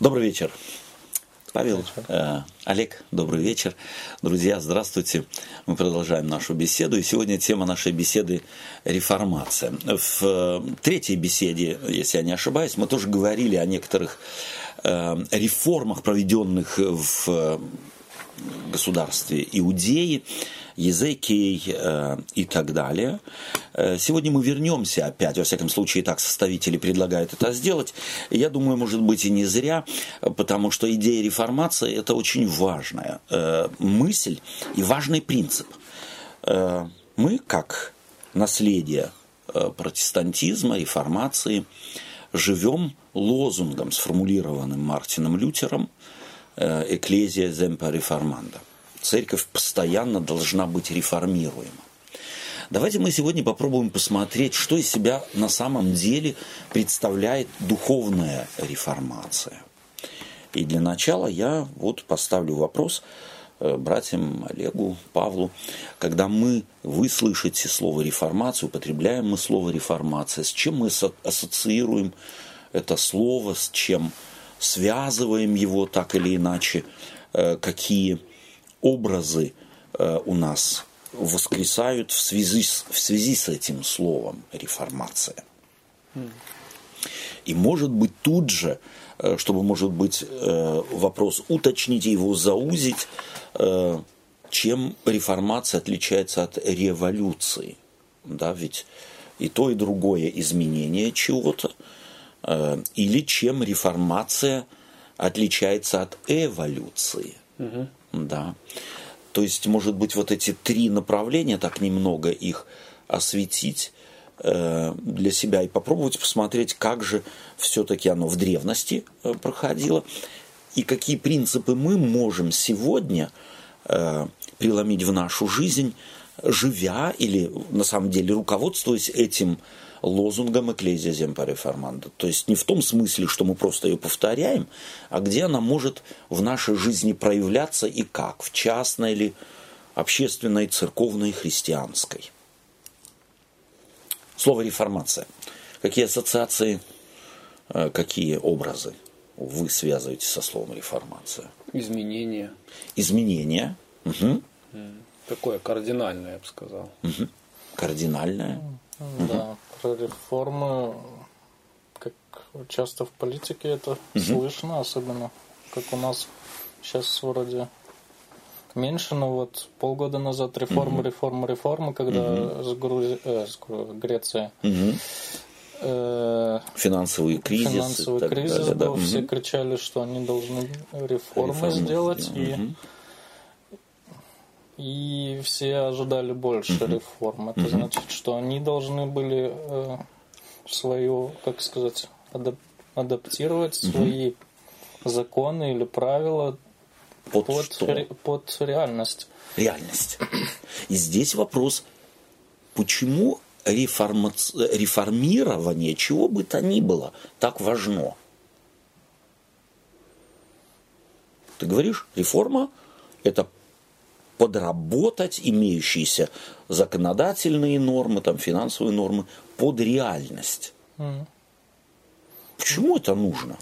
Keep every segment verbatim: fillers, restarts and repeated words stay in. Добрый вечер. Павел, э, Олег, добрый вечер. Друзья, здравствуйте. Мы продолжаем нашу беседу. И сегодня тема нашей беседы – реформация. В э, третьей беседе, если я не ошибаюсь, мы тоже говорили о некоторых э, реформах, проведенных в э, государстве Иудеи, Языкий э, и так далее. Э, сегодня мы вернемся опять, во всяком случае, так составители предлагают это сделать. Я думаю, может быть, и не зря, потому что идея реформации – это очень важная э, мысль и важный принцип. Э, мы, как наследие э, протестантизма, реформации, живем лозунгом, сформулированным Мартином Лютером, «Ecclesia semper reformanda». Церковь постоянно должна быть реформируема. Давайте мы сегодня попробуем посмотреть, что из себя на самом деле представляет духовная реформация. И для начала я вот поставлю вопрос братьям Олегу, Павлу. Когда мы, вы слышите слово «реформация», употребляем мы слово «реформация», с чем мы ассоциируем это слово, с чем связываем его так или иначе, какие образы у нас воскресают в связи с, в связи с этим словом «реформация». И, может быть, тут же, чтобы, может быть, вопрос уточнить и его заузить, чем реформация отличается от революции. Да, ведь и то, и другое изменение чего-то. Или чем реформация отличается от эволюции. Угу. Да. То есть, может быть, вот эти три направления, так немного их осветить э, для себя и попробовать посмотреть, как же все-таки оно в древности э, проходило, и какие принципы мы можем сегодня э, преломить в нашу жизнь, живя или, на самом деле, руководствуясь этим лозунгом «Ecclesia semper reformanda». То есть не в том смысле, что мы просто ее повторяем, а где она может в нашей жизни проявляться и как, в частной ли, общественной, церковной, христианской. Слово «реформация». Какие ассоциации, какие образы вы связываете со словом «реформация»? Изменения. Изменения. Угу. Такое кардинальное, я бы сказал. Угу. Кардинальное. Да, про реформы, как часто в политике это uh-huh. слышно, особенно как у нас сейчас вроде меньше, но вот полгода назад реформы, uh-huh. реформы, реформы, когда uh-huh. с, Грузи... э, с Грецией uh-huh. э... финансовый кризис, финансовый кризис далее, был, да. все uh-huh. кричали, что они должны реформы, реформы сделать, uh-huh. и... И все ожидали больше uh-huh. реформ. Это uh-huh. значит, что они должны были э, свою, как сказать, адап- адаптировать uh-huh. свои законы или правила под, под, ре- под реальность. Реальность. И здесь вопрос, почему реформа... реформирование чего бы то ни было так важно? Ты говоришь, реформа – это подработать имеющиеся законодательные нормы, там, финансовые нормы под реальность. Mm. Почему это нужно?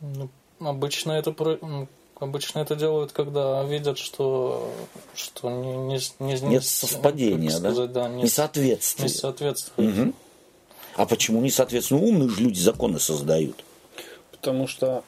Ну, обычно, это, обычно это делают, когда видят, что, что не, не, не, нет совпадения, как сказать, да? Да, нет, несоответствие. несоответствие. Угу. А почему несоответственно? Умные же люди законы создают. Потому что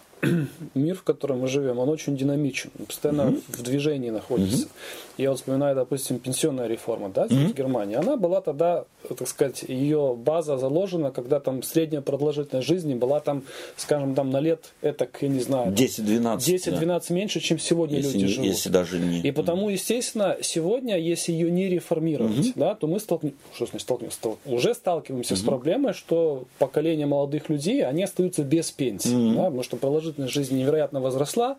мир, в котором мы живем, он очень динамичен, постоянно mm-hmm. в движении находится. Mm-hmm. Я вот вспоминаю, допустим, пенсионная реформа, да, mm-hmm. в Германии. Она была тогда, так сказать, ее база заложена, когда там средняя продолжительность жизни была там, скажем, там на лет, этак, я не знаю, десять-двенадцать да. меньше, чем сегодня если люди не, живут. Если даже не... И потому, естественно, сегодня, если ее не реформировать, mm-hmm. да, то мы столкнем... Что с ней столкнем? Стол... уже сталкиваемся mm-hmm. с проблемой, что поколение молодых людей, они остаются без пенсии, mm-hmm. да, потому что продолжительность жизнь невероятно возросла,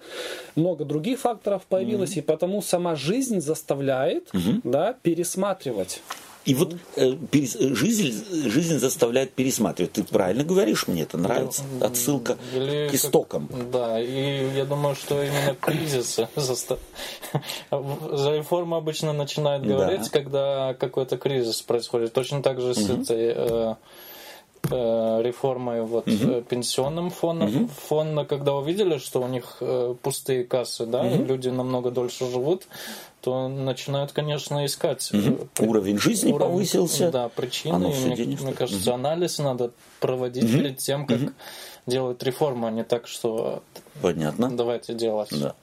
много других факторов появилось, mm-hmm. и потому сама жизнь заставляет mm-hmm. да, пересматривать. И вот э, перес, жизнь, жизнь заставляет пересматривать. Ты правильно говоришь, мне это нравится. Отсылка Или к истокам. Как, да, и я думаю, что именно кризис. Застав... За реформу обычно начинают говорить, да. когда какой-то кризис происходит. Точно так же mm-hmm. с этой... Э, реформой вот угу. пенсионным фондом, угу. фонда, когда увидели, что у них пустые кассы, да, угу. и люди намного дольше живут, то начинают, конечно, искать. Угу. Уровень жизни уровень, повысился. Да, причины. И мне, мне кажется, угу. анализ надо проводить угу. перед тем, как угу. делать реформу, а не так, что понятно. Давайте делать. Да.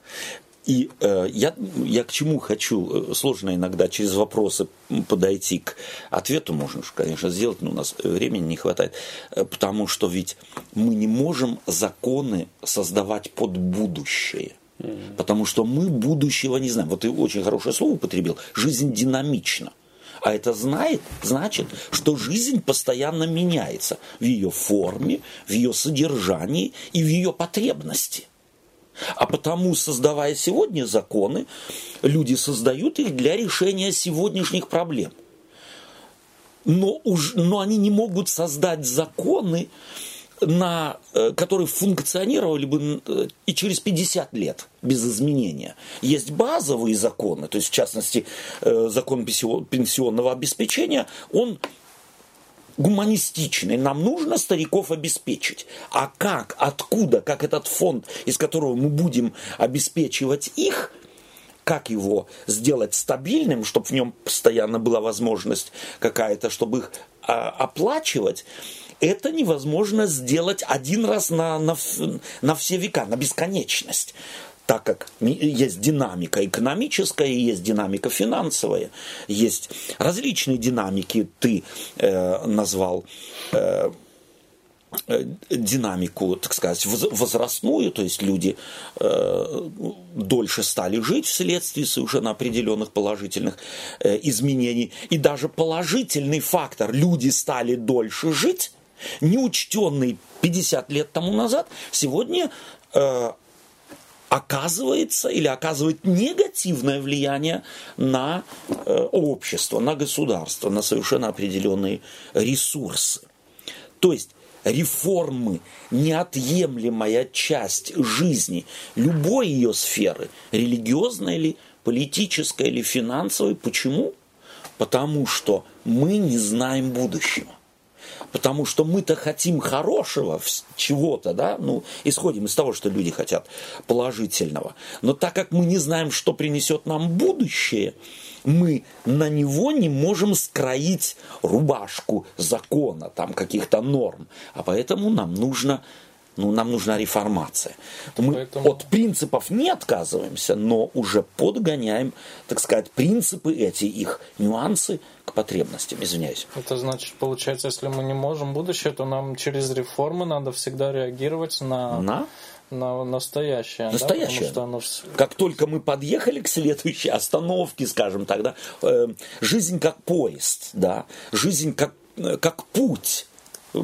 И э, я, я к чему хочу, сложно иногда через вопросы подойти к ответу, можно, конечно, сделать, но у нас времени не хватает, потому что ведь мы не можем законы создавать под будущее, mm-hmm. потому что мы будущего не знаем. Вот ты очень хорошее слово употребил, жизнь динамична. А это знает, значит, что жизнь постоянно меняется в ее форме, в ее содержании и в ее потребности. А потому, создавая сегодня законы, люди создают их для решения сегодняшних проблем. Но, уж, но они не могут создать законы, на, которые функционировали бы и через пятьдесят лет без изменения. Есть базовые законы, то есть, в частности, закон пенсионного обеспечения, он гуманистичный. Нам нужно стариков обеспечить. А как, откуда, как этот фонд, из которого мы будем обеспечивать их, как его сделать стабильным, чтобы в нем постоянно была возможность какая-то, чтобы их а, оплачивать, это невозможно сделать один раз на, на, на все века, на бесконечность. Так как есть динамика экономическая, есть динамика финансовая, есть различные динамики. Ты э, назвал э, динамику, так сказать, возрастную, то есть люди э, дольше стали жить вследствие совершенно определенных положительных э, изменений. И даже положительный фактор, люди стали дольше жить, неучтенный пятьдесят лет тому назад, сегодня э, оказывается или оказывает негативное влияние на общество, на государство, на совершенно определенные ресурсы. То есть реформы – неотъемлемая часть жизни любой ее сферы, религиозной ли, политической или финансовой. Почему? Потому что мы не знаем будущего. Потому что мы-то хотим хорошего, чего-то, да, ну, исходим из того, что люди хотят положительного. Но так как мы не знаем, что принесет нам будущее, мы на него не можем скроить рубашку закона, там, каких-то норм. А поэтому нам нужно, ну, нам нужна реформация. Мы поэтому... от принципов не отказываемся, но уже подгоняем, так сказать, принципы эти, их нюансы к потребностям, извиняюсь. Это значит, получается, если мы не можем будущее, то нам через реформы надо всегда реагировать на... на? На настоящее. Настоящее. Да, оно... Как только мы подъехали к следующей остановке, скажем так, да, э, жизнь как поезд, да, жизнь как, э, как путь,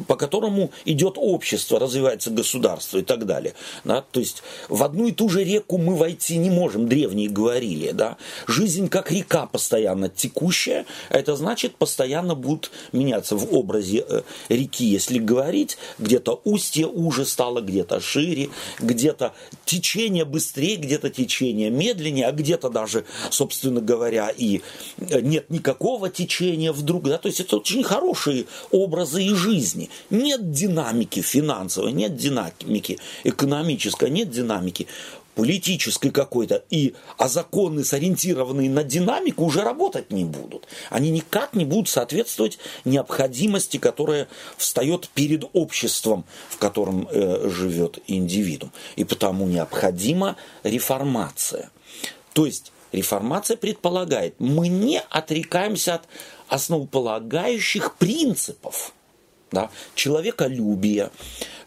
по которому идет общество, развивается государство и так далее. Да? То есть в одну и ту же реку мы войти не можем, древние говорили. Да? Жизнь как река постоянно текущая, это значит постоянно будут меняться в образе реки, если говорить. Где-то устье уже стало, где-то шире, где-то течение быстрее, где-то течение медленнее, а где-то даже, собственно говоря, и нет никакого течения вдруг. Да? То есть это очень хорошие образы и жизнь. Нет динамики финансовой, нет динамики экономической, нет динамики политической какой-то. И, а законы, сориентированные на динамику, уже работать не будут. Они никак не будут соответствовать необходимости, которая встает перед обществом, в котором э, живет индивидуум. И потому необходима реформация. То есть реформация предполагает, мы не отрекаемся от основополагающих принципов. Да, человеколюбия,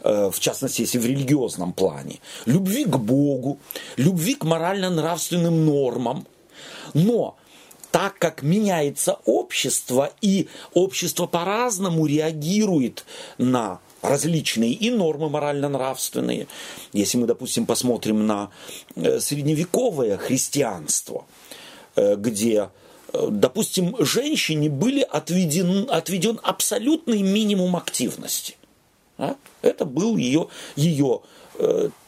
э, в частности, если в религиозном плане, любви к Богу, любви к морально-нравственным нормам. Но так как меняется общество, и общество по-разному реагирует на различные и нормы морально-нравственные, если мы, допустим, посмотрим на средневековое христианство, э, где... Допустим, женщине были отведен, отведен абсолютный минимум активности. Это была ее, ее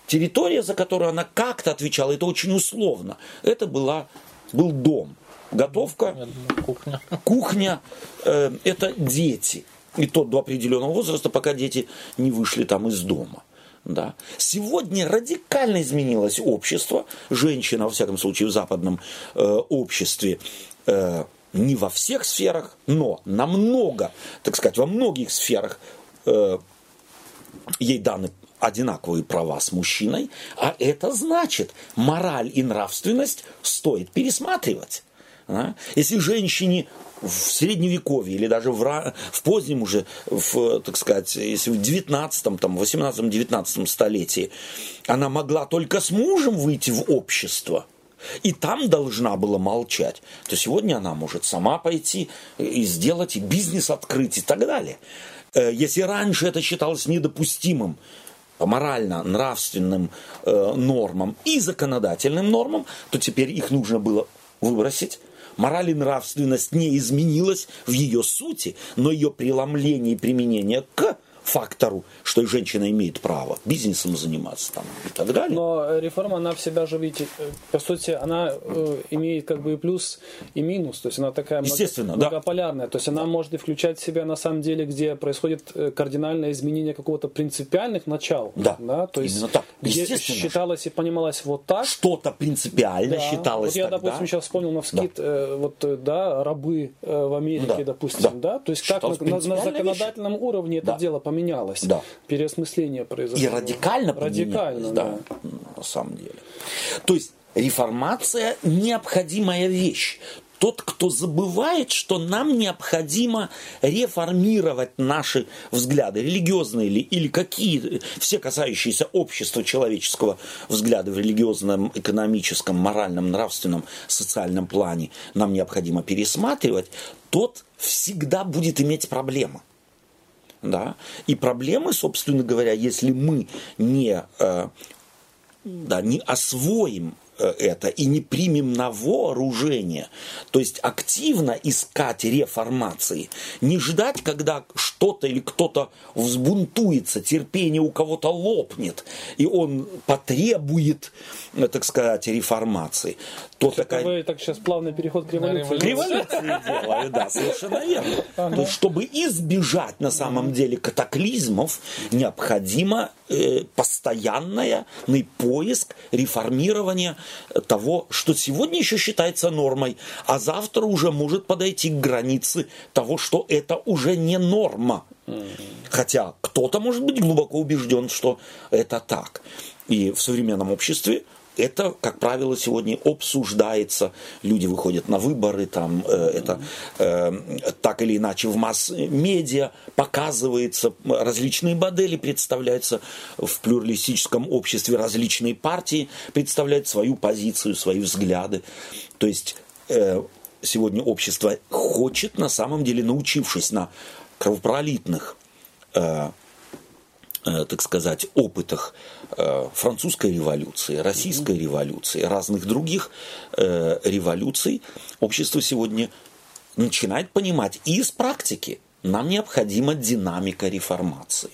территория, за которую она как-то отвечала. Это очень условно. Это была, был дом. Готовка, кухня, кухня, это дети. И то до определенного возраста, пока дети не вышли там из дома. Да. Сегодня радикально изменилось общество. Женщина, во всяком случае, в западном э, обществе, э, не во всех сферах, но намного, так сказать, во многих сферах э, ей даны одинаковые права с мужчиной. А это значит, мораль и нравственность стоит пересматривать. Да? Если женщине в средневековье или даже в, в позднем уже, в, так сказать, если в девятнадцатом, восемнадцатом-девятнадцатом столетии она могла только с мужем выйти в общество, и там должна была молчать, то сегодня она может сама пойти и сделать, и бизнес открыть, и так далее. Если раньше это считалось недопустимым по морально-нравственным нормам и законодательным нормам, то теперь их нужно было выбросить. Мораль и нравственность не изменилась в ее сути, но ее преломление и применение к фактору, что и женщина имеет право бизнесом заниматься там, и так далее. Но реформа, она в себя же, видите, по сути, она э, имеет как бы и плюс, и минус. То есть она такая многополярная. Да. То есть она может и включать в себя, на самом деле, где происходит кардинальное изменение какого-то принципиальных начал. Да, да? То есть, именно так. Где считалось и понималось вот так. Что-то принципиально да. считалось вот я, так, допустим, да? сейчас вспомнил навскид, да. э, вот, да, рабы э, в Америке, да. допустим, да. да? То есть считалось как на, на законодательном вещи? Уровне да. это дело поменялось. Менялось, да. переосмысление произошло. И радикально Радикально, да, да. на самом деле. То есть реформация – необходимая вещь. Тот, кто забывает, что нам необходимо реформировать наши взгляды, религиозные ли, или какие, все касающиеся общества человеческого взгляда в религиозном, экономическом, моральном, нравственном, социальном плане, нам необходимо пересматривать, тот всегда будет иметь проблемы. Да? И проблемы, собственно говоря, если мы не, э, да, не освоим это и не примем на вооружение, то есть активно искать реформации, не ждать, когда что-то или кто-то взбунтуется, терпение у кого-то лопнет, и он потребует, так сказать, реформации. То такая... Вы так сейчас плавный переход к революции. К революции делали, да, совершенно верно. Ага. То есть, чтобы избежать на самом деле катаклизмов, необходимо э, постоянный поиск реформирования того, что сегодня еще считается нормой, а завтра уже может подойти к границе того, что это уже не норма. Хотя кто-то может быть глубоко убежден, что это так. И в современном обществе это, как правило, сегодня обсуждается, люди выходят на выборы, там, э, это э, так или иначе в масс-медиа показывается, различные модели представляются, в плюралистическом обществе различные партии представляют свою позицию, свои взгляды. То есть э, сегодня общество хочет, на самом деле, научившись на кровопролитных э, так сказать, опытах французской революции, российской революции, разных других революций, общество сегодня начинает понимать и из практики. Нам необходима динамика реформации.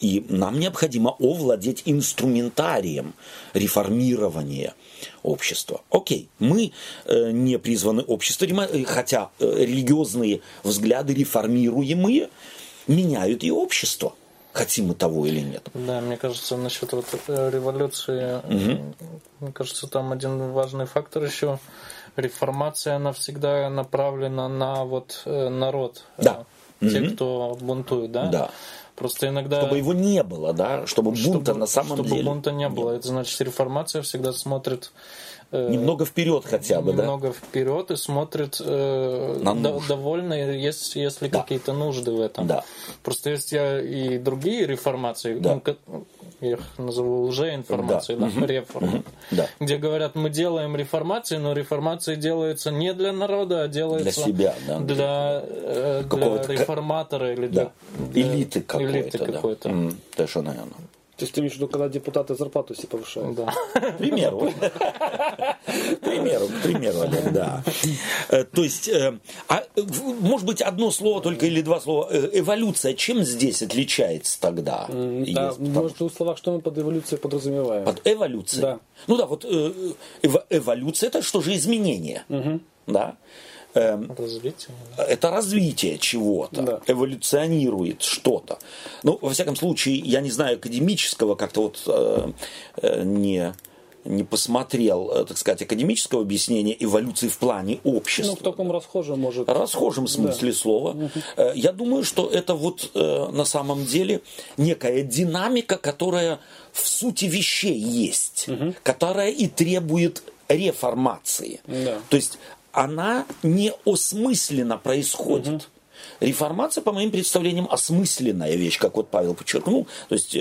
И нам необходимо овладеть инструментарием реформирования общества. Окей, мы не призваны общество, хотя религиозные взгляды реформируемые меняют и общество. Хотим мы того или нет. Да, мне кажется, насчет вот революции, угу. мне кажется, там один важный фактор еще. Реформация, она всегда направлена на вот народ. Да. Те, угу. кто бунтует, да? Да. Просто иногда... Чтобы его не было, да? Чтобы бунта чтобы, на самом чтобы деле... Чтобы бунта не было. Нет. Это значит, реформация всегда смотрит... Немного вперед хотя бы, немного да? Немного вперед и смотрит э, до, довольно, есть, если да. какие-то нужды в этом. Да. Просто есть и другие реформации, да. ну, я их назову лжеинформацией, да. да, реформ, да. где говорят, мы делаем реформации, но реформации делается не для народа, а делается для, себя, да, для, для, э, для реформатора или да. для элиты какой-то. Элиты да. какой-то. Mm, это же, наверное... То есть ты имеешь в виду, когда депутаты зарплату себе повышают? Да. К примеру. К примеру, к примеру, да. То есть, может быть, одно слово только или два слова. Эволюция чем здесь отличается тогда? Да, может, в словах, что мы под эволюцией подразумеваем? Под эволюцией? Да. Ну да, вот эволюция – это что же изменение? Да. э, развитие, да. это развитие чего-то, да. эволюционирует что-то. Ну, во всяком случае, я не знаю академического, как-то вот э, э, не... не посмотрел, так сказать, академического объяснения эволюции в плане общества. Ну, в таком расхожем, может... Расхожем смысле да. слова. Угу. Я думаю, что это вот на самом деле некая динамика, которая в сути вещей есть, угу. которая и требует реформации. Да. То есть она неосмысленно происходит. Угу. Реформация, по моим представлениям, осмысленная вещь, как вот Павел подчеркнул. То есть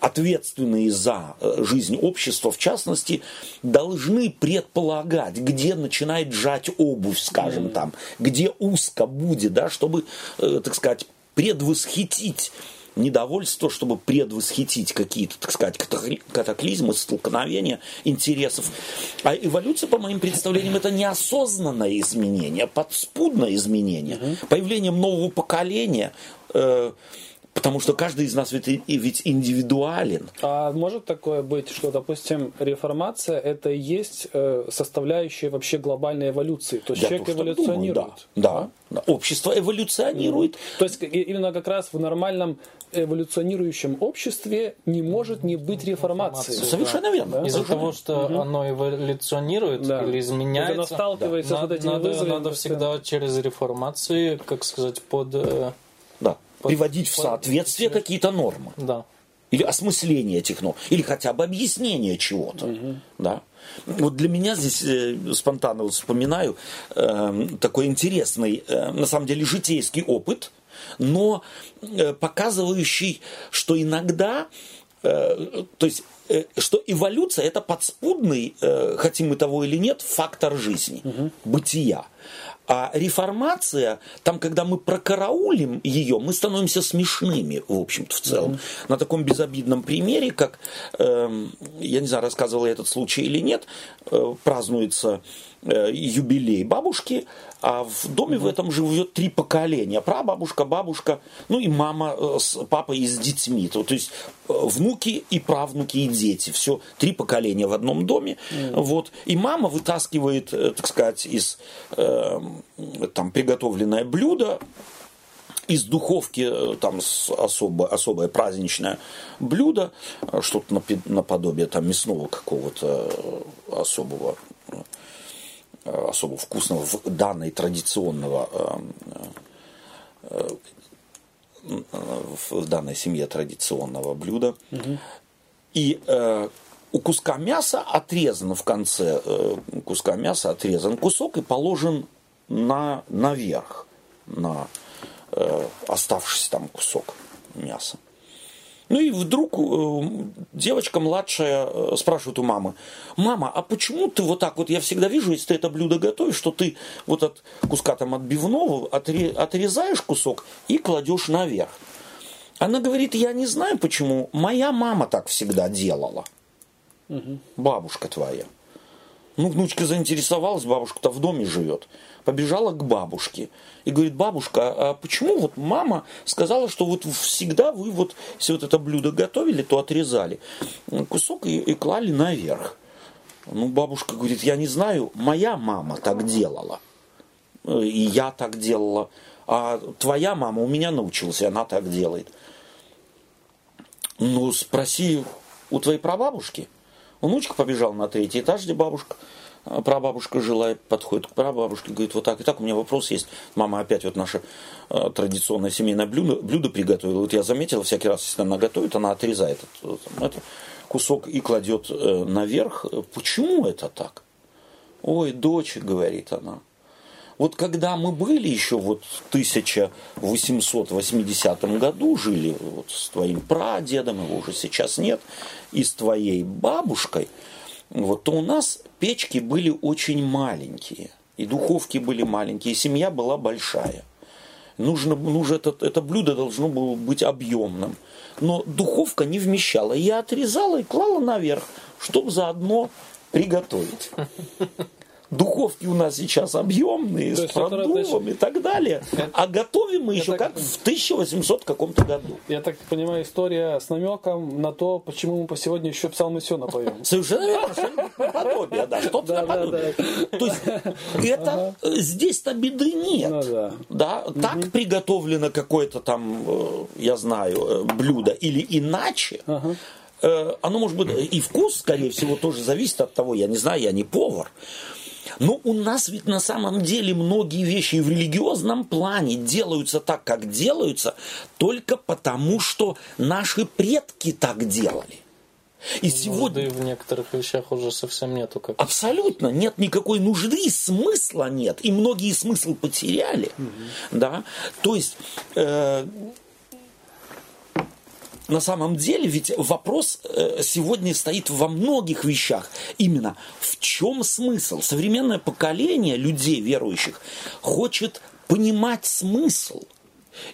ответственные за жизнь общества, в частности, должны предполагать, где начинает жать обувь, скажем, там, где узко будет, да, чтобы, так сказать, предвосхитить недовольство, чтобы предвосхитить какие-то, так сказать, катаклизмы, столкновения интересов. А эволюция, по моим представлениям, это неосознанное изменение, подспудное изменение, угу. появлением нового поколения, э, потому что каждый из нас ведь, ведь индивидуален. А может такое быть, что, допустим, реформация это и есть составляющая вообще глобальной эволюции? То есть Я человек то, эволюционирует. Думаю, да, да. Общество эволюционирует. То есть именно как раз в нормальном эволюционирующем обществе не может не быть реформации. Совершенно да. верно. Из-за того, что угу. оно эволюционирует да. или изменяется, оно сталкивается да. с вот этими надо, вызовами. Надо всегда через реформации, как сказать, под... Да. Приводить в соответствие какие-то нормы. Да. Или осмысление этих норм. Или хотя бы объяснение чего-то. Угу. Да. Вот для меня здесь, э, спонтанно вот вспоминаю, э, такой интересный, э, на самом деле, житейский опыт, но э, показывающий, что иногда... Э, то есть, э, что эволюция – это подспудный, э, хотим мы того или нет, фактор жизни, угу. бытия. А реформация, там, когда мы прокараулим ее, мы становимся смешными, в общем-то, в целом. Mm-hmm. На таком безобидном примере, как, э, я не знаю, рассказывал я этот случай или нет, э, празднуется э, юбилей бабушки, а в доме mm-hmm. в этом живет три поколения. Прабабушка, бабушка, ну и мама э, с папой и с детьми. То, то есть э, внуки и правнуки и дети. Все, три поколения в одном доме. Mm-hmm. Вот. И мама вытаскивает, э, так сказать, из... Э, там приготовленное блюдо из духовки, там особо, особое праздничное блюдо, что-то наподобие там мясного какого-то особого, особо вкусного в данной традиционного в данной семье традиционного блюда. Угу. И у куска мяса отрезан в конце куска мяса отрезан кусок и положен на, наверх, на э, оставшийся там кусок мяса. Ну и вдруг э, девочка младшая э, спрашивает у мамы: «Мама, а почему ты вот так вот, я всегда вижу, если ты это блюдо готовишь, что ты вот от куска там отбивного отре, отрезаешь кусок и кладешь наверх?» Она говорит: «Я не знаю почему, моя мама так всегда делала, угу. бабушка твоя». Ну, внучка заинтересовалась, бабушка-то в доме живет. Побежала к бабушке и говорит: «Бабушка, а почему вот мама сказала, что вот всегда вы вот, если вот это блюдо готовили, то отрезали кусок и, и клали наверх?» Ну, бабушка говорит: «Я не знаю, моя мама так делала, и я так делала, а твоя мама у меня научилась, и она так делает». Ну, спроси у твоей прабабушки. Внучка побежала на третий этаж, где бабушка, прабабушка жила, подходит к прабабушке, говорит: «Вот так и так, у меня вопрос есть. Мама опять вот наше э, традиционное семейное блюдо, блюдо приготовила. Вот я заметила, всякий раз, если она готовит, она отрезает этот, этот кусок и кладет э, наверх. Почему это так?» «Ой, дочь, — говорит она, — вот когда мы были еще вот в тысяча восемьсот восьмидесятом году, жили вот с твоим прадедом, его уже сейчас нет, и с твоей бабушкой, вот, то у нас печки были очень маленькие, и духовки были маленькие, и семья была большая. Нужно, нужно это, это блюдо должно было быть объемным. Но духовка не вмещала. Я отрезала и клала наверх, чтобы заодно приготовить». духовки у нас сейчас объемные, то с продувом и так далее, это, а готовим мы еще так, как в тысяча восемьсот каком-то году. Я так понимаю, история с намеком на то, почему мы по сегодня еще псалмы все напоем. Совершенно верно, что-то подобие, да, что-то наподобие. То есть это здесь-то беды нет. Да, так приготовлено какое-то там, я знаю, блюдо или иначе, оно может быть, и вкус, скорее всего, тоже зависит от того, я не знаю, я не повар. Но у нас ведь на самом деле многие вещи в религиозном плане делаются так, как делаются, только потому, что наши предки так делали. И нужды сегодня... в некоторых вещах уже совсем нету. Как... Абсолютно нет никакой нужды, смысла нет. И многие смысл потеряли. Угу. Да? То есть... Э... На самом деле, ведь вопрос сегодня стоит во многих вещах. Именно в чем смысл? Современное поколение людей верующих хочет понимать смысл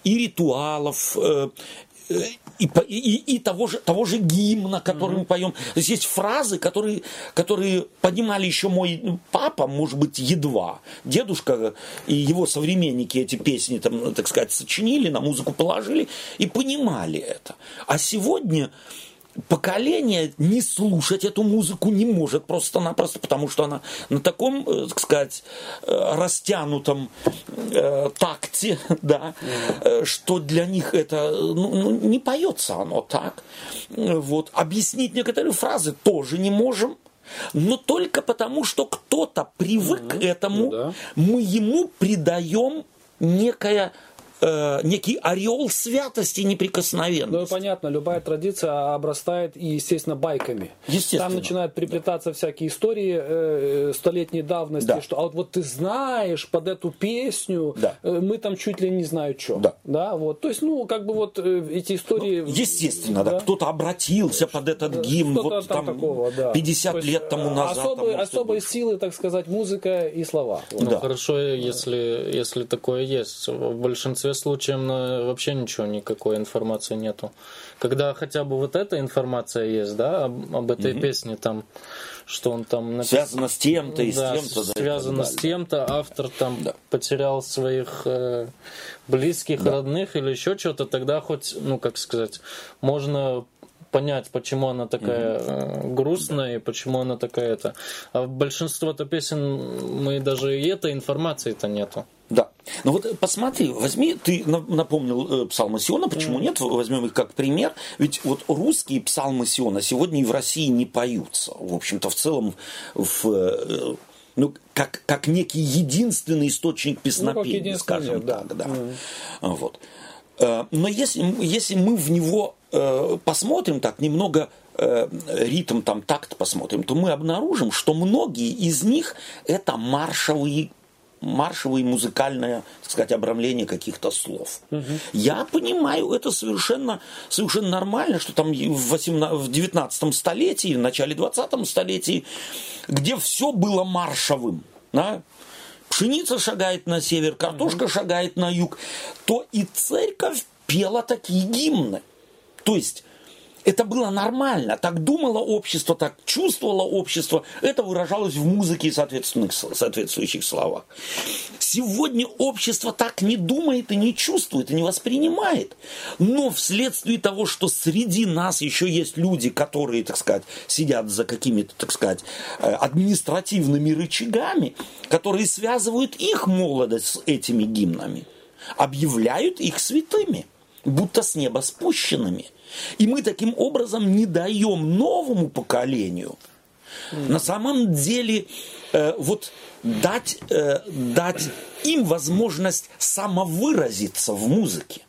и ритуалов, и, и, и того же, того же гимна, который mm-hmm. мы поем. То есть есть фразы, которые, которые понимали еще мой папа, может быть, едва. Дедушка и его современники эти песни, там, так сказать, сочинили, на музыку положили и понимали это. А сегодня поколение не слушать эту музыку не может просто-напросто, потому что она на таком, так сказать, растянутом э, такте, да, mm-hmm. что для них это ну, не поется оно так. Вот. Объяснить некоторые фразы тоже не можем, но только потому, что кто-то привык mm-hmm. к этому, mm-hmm. мы ему придаем некое... некий ореол святости неприкосновенности. Ну и понятно, любая традиция обрастает и, естественно, байками. Естественно. Там начинают приплетаться да. всякие истории э, столетней давности, да. что а вот, вот ты знаешь, под эту песню да. э, мы там чуть ли не знаю что. Да. Да, вот. То есть, ну, как бы вот э, эти истории... Ну, естественно, да. да. Кто-то обратился под этот да, гимн вот там, там такого, да. пятьдесят есть, лет тому назад. Особые, там, особые силы, так сказать, музыка и слова. Вот. Ну, да. Хорошо, если, если такое есть. В большинстве случаем вообще ничего, никакой информации нету. Когда хотя бы вот эта информация есть, да, об, об этой mm-hmm. песне, там, что он там написал. Связано с тем-то и да, с тем-то. Да, связано с тем-то, автор там да. потерял своих э, близких, да. родных или еще что-то, тогда хоть, ну, как сказать, можно... понять, почему она такая mm-hmm. грустная и почему она такая это. А большинство-то песен мы даже и этой информации-то нету. Да. Ну вот посмотри, возьми, ты напомнил псалмы Сиона, почему mm-hmm. нет, возьмем их как пример. Ведь вот русские псалмы Сиона сегодня и в России не поются. В общем-то, в целом в... Ну, как, как некий единственный источник песнопения, ну, скажем так. Да. Да. Mm-hmm. Вот. Но если, если мы в него э, посмотрим так, немного э, ритм, там, такт посмотрим, то мы обнаружим, что многие из них это маршевые, маршевые музыкальное, так сказать, обрамление каких-то слов. Угу. Я понимаю, это совершенно, совершенно нормально, что там в, восемнадцатом, в девятнадцатом столетии, в начале двадцатом столетии, где все было маршевым, да? Пшеница шагает на север, картошка mm-hmm. шагает на юг, то и церковь пела такие гимны. То есть это было нормально, так думало общество, так чувствовало общество, это выражалось в музыке и соответственных, соответствующих словах. Сегодня общество так не думает и не чувствует, и не воспринимает. Но вследствие того, что среди нас еще есть люди, которые, так сказать, сидят за какими-то, так сказать, административными рычагами, которые связывают их молодость с этими гимнами, объявляют их святыми, будто с неба спущенными. И мы таким образом не даем новому поколению mm. на самом деле э, вот дать, э, дать им возможность самовыразиться в музыке.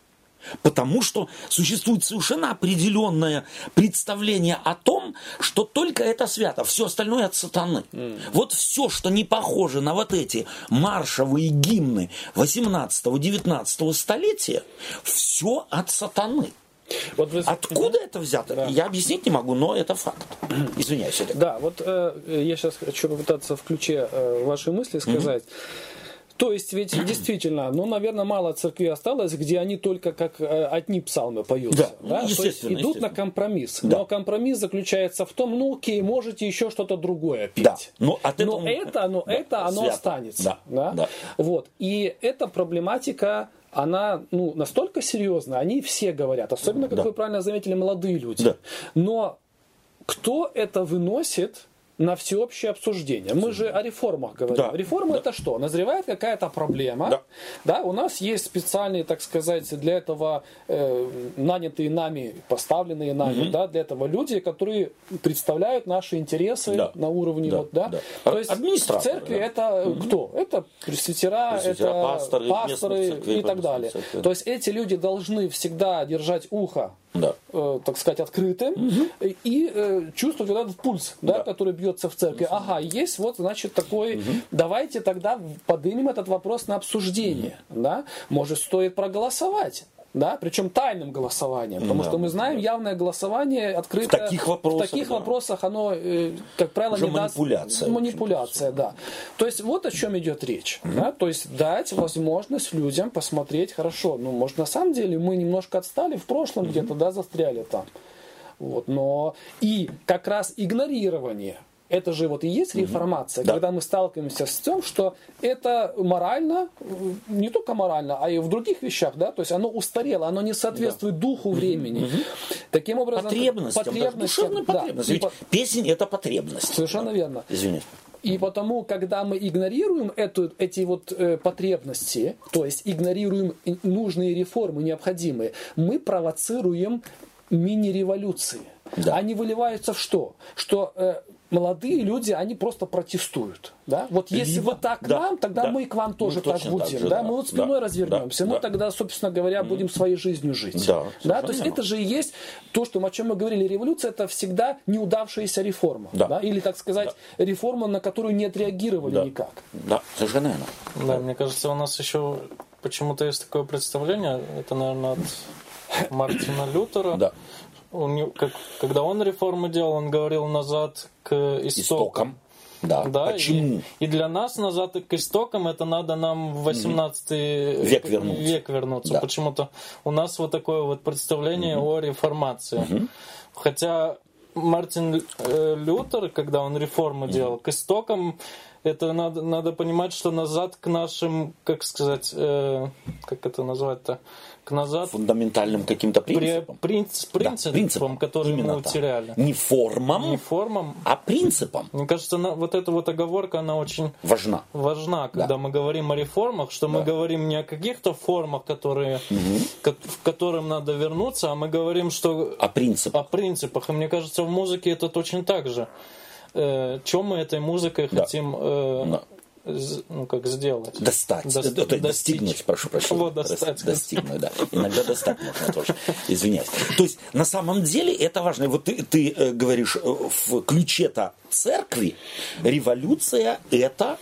Потому что существует совершенно определенное представление о том, что только это свято, все остальное от сатаны. Mm. Вот все, что не похоже на вот эти маршевые гимны восемнадцатого-девятнадцатого столетия, все от сатаны. Вот вы... Откуда да? это взято? Да. Я объяснить не могу, но это факт. Извиняюсь. Олег. Да, вот э, я сейчас хочу попытаться в ключе э, вашей мысли сказать. Mm-hmm. То есть ведь действительно, ну, наверное, мало церкви осталось, где они только как одни псалмы поются. Да, да? То есть идут на компромисс. Да. Но компромисс заключается в том, ну окей, можете еще что-то другое пить. Да. Но, от этого... но это, но да. это оно Свято. Останется. Да. Да? Да. Вот. И эта проблематика... она ну, настолько серьезна, они все говорят, особенно, как да. вы правильно заметили, молодые люди. Да. Но кто это выносит на всеобщее обсуждение? Мы же о реформах говорим. Да. Реформа да. это что? Назревает какая-то проблема. Да. Да? У нас есть специальные, так сказать, для этого э, нанятые нами, поставленные нами, угу. да, для этого люди, которые представляют наши интересы да. на уровне... Да. Вот, да? Да. То есть в церкви да. это угу. кто? Это пресвитера, это пасторы, пасторы церкви, и так далее. Церкви. То есть эти люди должны всегда держать ухо, да. э, так сказать, открытым угу. и э, чувствовать вот этот пульс, да. Да, который бьет в церкви. Ага, есть вот, значит, такой, угу. давайте тогда поднимем этот вопрос на обсуждение. Угу. Да? Может, стоит проголосовать. Да? Причем тайным голосованием. Потому да, что мы знаем, да. явное голосование открыто... В таких вопросах, в таких да. вопросах оно, как правило, уже не манипуляция, даст... Манипуляция, да. То есть вот о чем идет речь. Угу. Да? То есть дать возможность людям посмотреть, хорошо, ну, может, на самом деле мы немножко отстали в прошлом угу. где-то, да, застряли там. Вот, но и как раз игнорирование. Это же вот и есть реформация, да. когда мы сталкиваемся с тем, что это морально, не только морально, а и в других вещах, да, то есть оно устарело, оно не соответствует да. духу времени. Mm-hmm. Таким образом, потребностям, потребностям, душевным да. потребностям. Ведь песня – это потребность. Совершенно да. верно. Извини. И потому, когда мы игнорируем эту, эти вот э, потребности, то есть игнорируем нужные реформы, необходимые, мы провоцируем мини-революции. Да. Они выливаются в что? Что... Э, молодые люди, они просто протестуют. Да? Вот если Либо, вы так да, к нам, тогда да, мы и к вам тоже так будем. Так же, да? Да, мы вот спиной да, развернемся, да, мы да. тогда, собственно говоря, будем своей жизнью жить. Да, да? То есть это же и есть то, что, о чем мы говорили. Революция – это всегда неудавшаяся реформа. Да. Да? Или, так сказать, да. реформа, на которую не отреагировали да. никак. Да, совершенно верно. Да, да, мне кажется, у нас еще почему-то есть такое представление, это, наверное, от Мартина Лютера, да. Он, как, когда он реформы делал, он говорил назад к истокам. истокам. Да. Да, почему? И, и для нас назад к истокам это надо нам в восемнадцатый век вернуться. Век вернуться. Да. Почему-то у нас вот такое вот представление угу. о реформации. Угу. Хотя Мартин э, Лютер, когда он реформы угу. делал, к истокам это надо, надо понимать, что назад к нашим, как сказать, э, как это назвать-то? К назад фундаментальным каким-то принципам, принц, принцип, да, принципам, которые мы утеряли. Не формам, не формам, а принципам. Мне кажется, она, вот эта вот оговорка, она очень важна, важна когда да. мы говорим о реформах, что да. мы говорим не о каких-то формах, которые, угу. в которым надо вернуться, а мы говорим, что о принципах. О принципах. И мне кажется, в музыке это точно так же. Э, чем мы этой музыкой да. хотим... Э, да. ну как сделать? Достать. Дости- дости- достигнуть, прошу прощения. Достать. Достигнуть, да. Иногда достать можно тоже. Извиняюсь. То есть, на самом деле, это важно. Вот ты, ты э, говоришь, э, в ключе-то церкви революция – это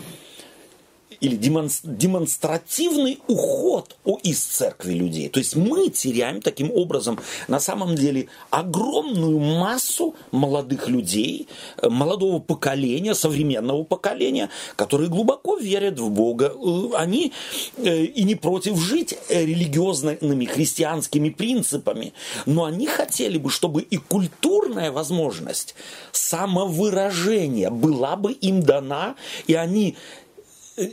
или демонстр- демонстративный уход из церкви людей. То есть, мы теряем таким образом, на самом деле, огромную массу молодых людей, молодого поколения, современного поколения, которые глубоко верят в Бога. Они и не против жить религиозными, христианскими принципами, но они хотели бы, чтобы и культурная возможность самовыражения была бы им дана, и они...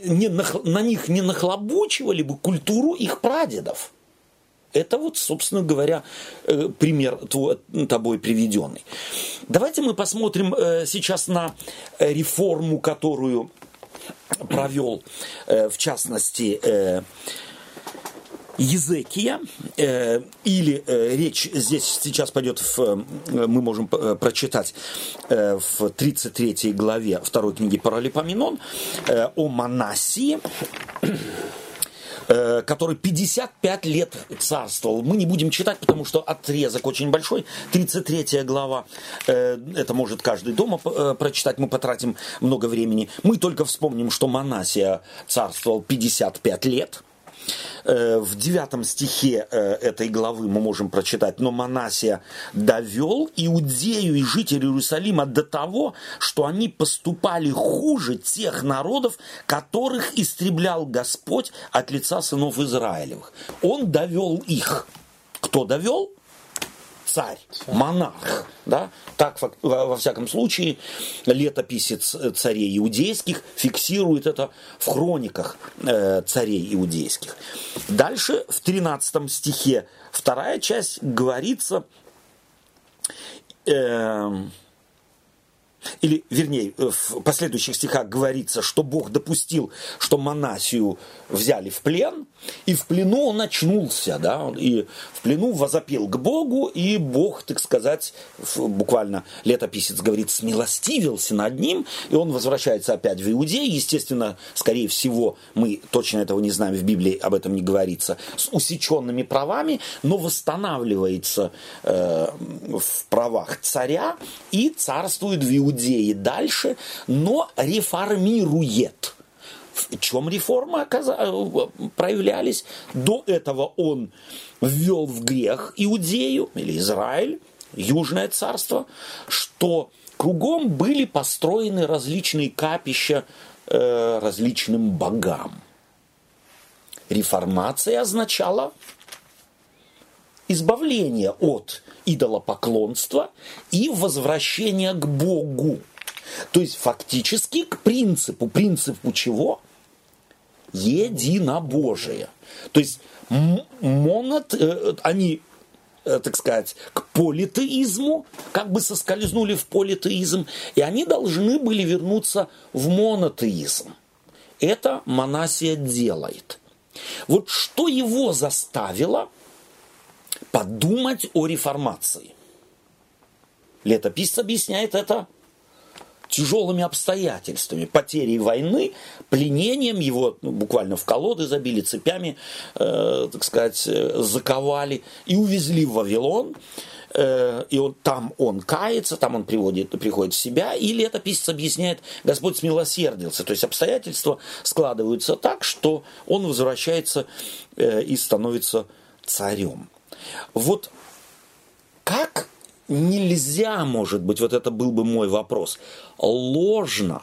Не на, на них не нахлобучивали бы культуру их прадедов. Это вот, собственно говоря, пример тобой приведенный. Давайте мы посмотрим сейчас на реформу, которую провел, в частности, Иезекия, э, или э, речь здесь сейчас пойдет, в, э, мы можем э, прочитать э, в тридцать третьей главе второй книги Паралипоменон э, о Манассии, э, который пятьдесят пять лет царствовал. Мы не будем читать, потому что отрезок очень большой. тридцать третья глава, э, это может каждый дома э, прочитать, мы потратим много времени. Мы только вспомним, что Манассия царствовал пятьдесят пять лет. В девятом стихе этой главы мы можем прочитать: «Но Манассия довел Иудею и жителей Иерусалима до того, что они поступали хуже тех народов, которых истреблял Господь от лица сынов Израилевых». Он довел их. Кто довел? Царь, монарх, да, так во всяком случае летописец царей иудейских фиксирует это в хрониках царей иудейских. Дальше в тринадцатом стихе вторая часть говорится, э, или вернее в последующих стихах говорится, что Бог допустил, что Манассию взяли в плен, и в плену он очнулся, да, и в плену возопил к Богу, и Бог, так сказать, буквально летописец говорит, смилостивился над ним, и он возвращается опять в Иудею. Естественно, скорее всего, мы точно этого не знаем, в Библии об этом не говорится, с усеченными правами, но восстанавливается э, в правах царя и царствует в Иудее дальше, но реформирует. В чем реформы проявлялись? До этого он ввел в грех Иудею, или Израиль, Южное царство, что кругом были построены различные капища э, различным богам. Реформация означала избавление от идолопоклонства и возвращение к Богу. То есть фактически к принципу. Принципу чего? Единобожие. То есть монот, они, так сказать, к политеизму, как бы соскользнули в политеизм, и они должны были вернуться в монотеизм. Это Манассия делает. Вот что его заставило подумать о реформации? Летописец объясняет это тяжелыми обстоятельствами, потерей войны, пленением, его ну, буквально в колоды забили, цепями, э, так сказать, заковали и увезли в Вавилон, э, и он, там он кается, там он приводит, приходит в себя, и летописец объясняет, Господь смилосердился, то есть обстоятельства складываются так, что он возвращается э, и становится царем. Вот как нельзя, может быть, вот это был бы мой вопрос, ложно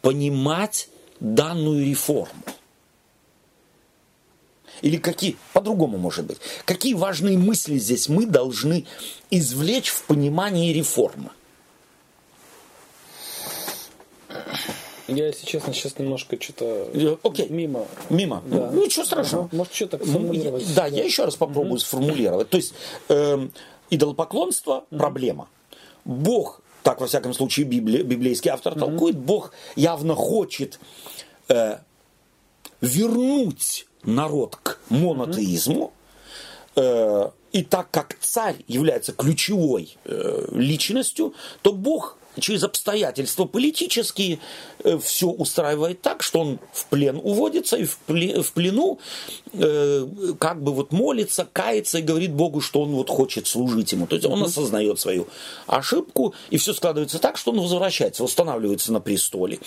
понимать данную реформу? Или какие, по-другому может быть, какие важные мысли здесь мы должны извлечь в понимании реформы? Я, если честно, сейчас немножко что-то okay. мимо. Мимо. Да. Ну, ничего страшного. Ага. Может, что-то сформулировать. Да, да, я еще раз попробую uh-huh. сформулировать. То есть, э, идолопоклонство uh-huh. – проблема. Бог, так, во всяком случае, библи, библейский автор uh-huh. толкует, Бог явно хочет э, вернуть народ к монотеизму. Uh-huh. Э, и так как царь является ключевой э, личностью, то Бог через обстоятельства политические э, все устраивает так, что он в плен уводится и в, плен, в плену э, как бы вот молится, кается и говорит Богу, что он вот хочет служить ему. То есть он осознает свою ошибку, и все складывается так, что он возвращается, восстанавливается на престоле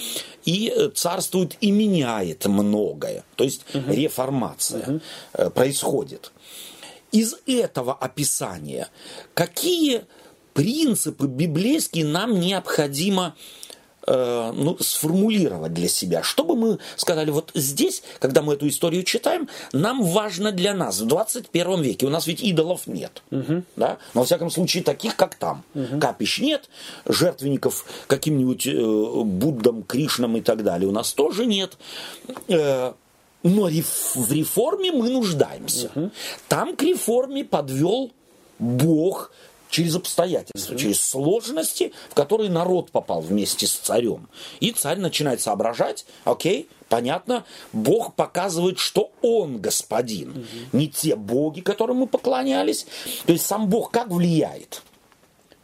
и э, царствует и меняет многое. То есть угу. реформация угу. э, происходит. Из этого описания какие принципы библейские нам необходимо э, ну, сформулировать для себя? Что бы мы сказали, вот здесь, когда мы эту историю читаем, нам важно для нас в двадцать первом веке. У нас ведь идолов нет. Угу. Да? Но, во всяком случае, таких, как там. Угу. Капищ нет, жертвенников каким-нибудь э, Буддам, Кришнам и так далее у нас тоже нет. Э, но реф- в реформе мы нуждаемся. Угу. Там к реформе подвел Бог через обстоятельства, mm-hmm. через сложности, в которые народ попал вместе с царем. И царь начинает соображать, окей, понятно, Бог показывает, что он господин, mm-hmm. не те боги, которым мы поклонялись. То есть сам Бог как влияет?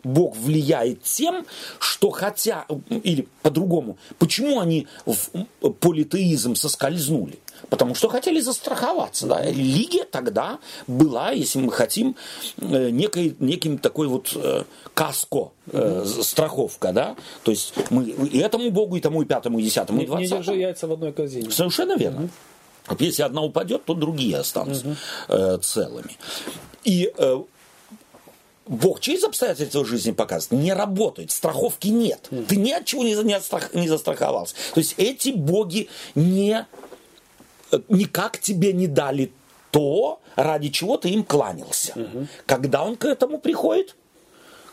Бог влияет тем, что хотя, или по-другому, почему они в политеизм соскользнули? Потому что хотели застраховаться. Да? Религия тогда была, если мы хотим, некой, неким такой вот э, каско, э, страховка. Да? То есть мы и этому Богу, и тому, и пятому, и десятому, и двадцатому. Не держи яйца в одной корзине. Совершенно верно. Угу. Вот если одна упадет, то другие останутся э, целыми. И э, Бог через обстоятельства жизни показывает, не работает, страховки нет. Mm-hmm. Ты ни от чего не, не, отстрах, не застраховался. То есть эти боги не, никак тебе не дали то, ради чего ты им кланялся. Mm-hmm. Когда он к этому приходит,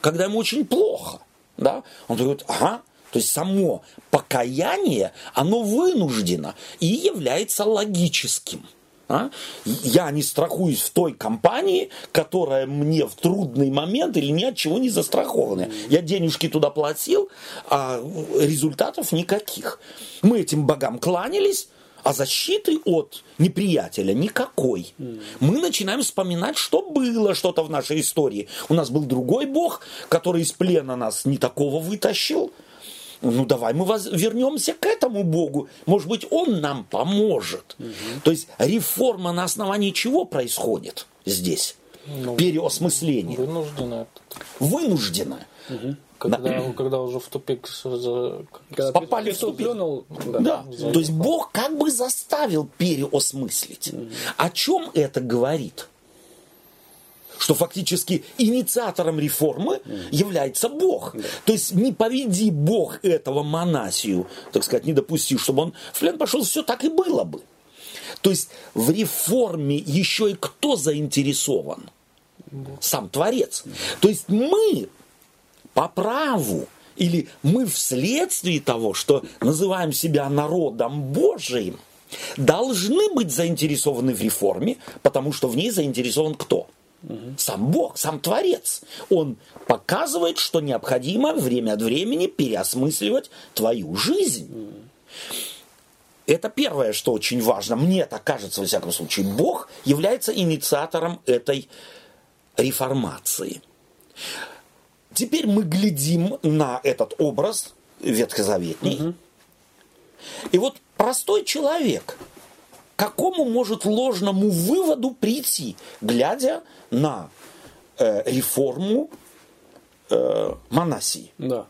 когда ему очень плохо, да, он говорит, ага. То есть само покаяние, оно вынуждено и является логическим. А? Я не страхуюсь в той компании, которая мне в трудный момент или ни от чего не застрахована. Я денежки туда платил, а результатов никаких. Мы этим богам кланялись, а защиты от неприятеля никакой. Мы начинаем вспоминать, что было что-то в нашей истории. У нас был другой бог, который из плена нас не такого вытащил. Ну, давай мы воз... вернемся к этому Богу. Может быть, Он нам поможет. Угу. То есть реформа на основании чего происходит здесь? Ну, переосмысление. Вынуждено. Вынуждено. Угу. Когда, да. когда уже в тупик... Когда попали в тупик. Плюнул, да. Да. Да. То есть Бог как бы заставил переосмыслить. Угу. О чем это говорит? Что фактически инициатором реформы mm. является Бог. Mm. То есть не поведи Бог этого Манассию, так сказать, не допусти, чтобы он в плен пошел, все так и было бы. То есть в реформе еще и кто заинтересован? Mm. Сам Творец. Mm. То есть мы по праву, или мы вследствие того, что называем себя народом Божиим, должны быть заинтересованы в реформе, потому что в ней заинтересован кто? Сам Бог, сам Творец. Он показывает, что необходимо время от времени переосмысливать твою жизнь. Это первое, что очень важно. Мне так кажется, во всяком случае, Бог является инициатором этой реформации. Теперь мы глядим на этот образ ветхозаветный. Угу. И вот простой человек... К какому может ложному выводу прийти, глядя на э, реформу э, Манассии? Да.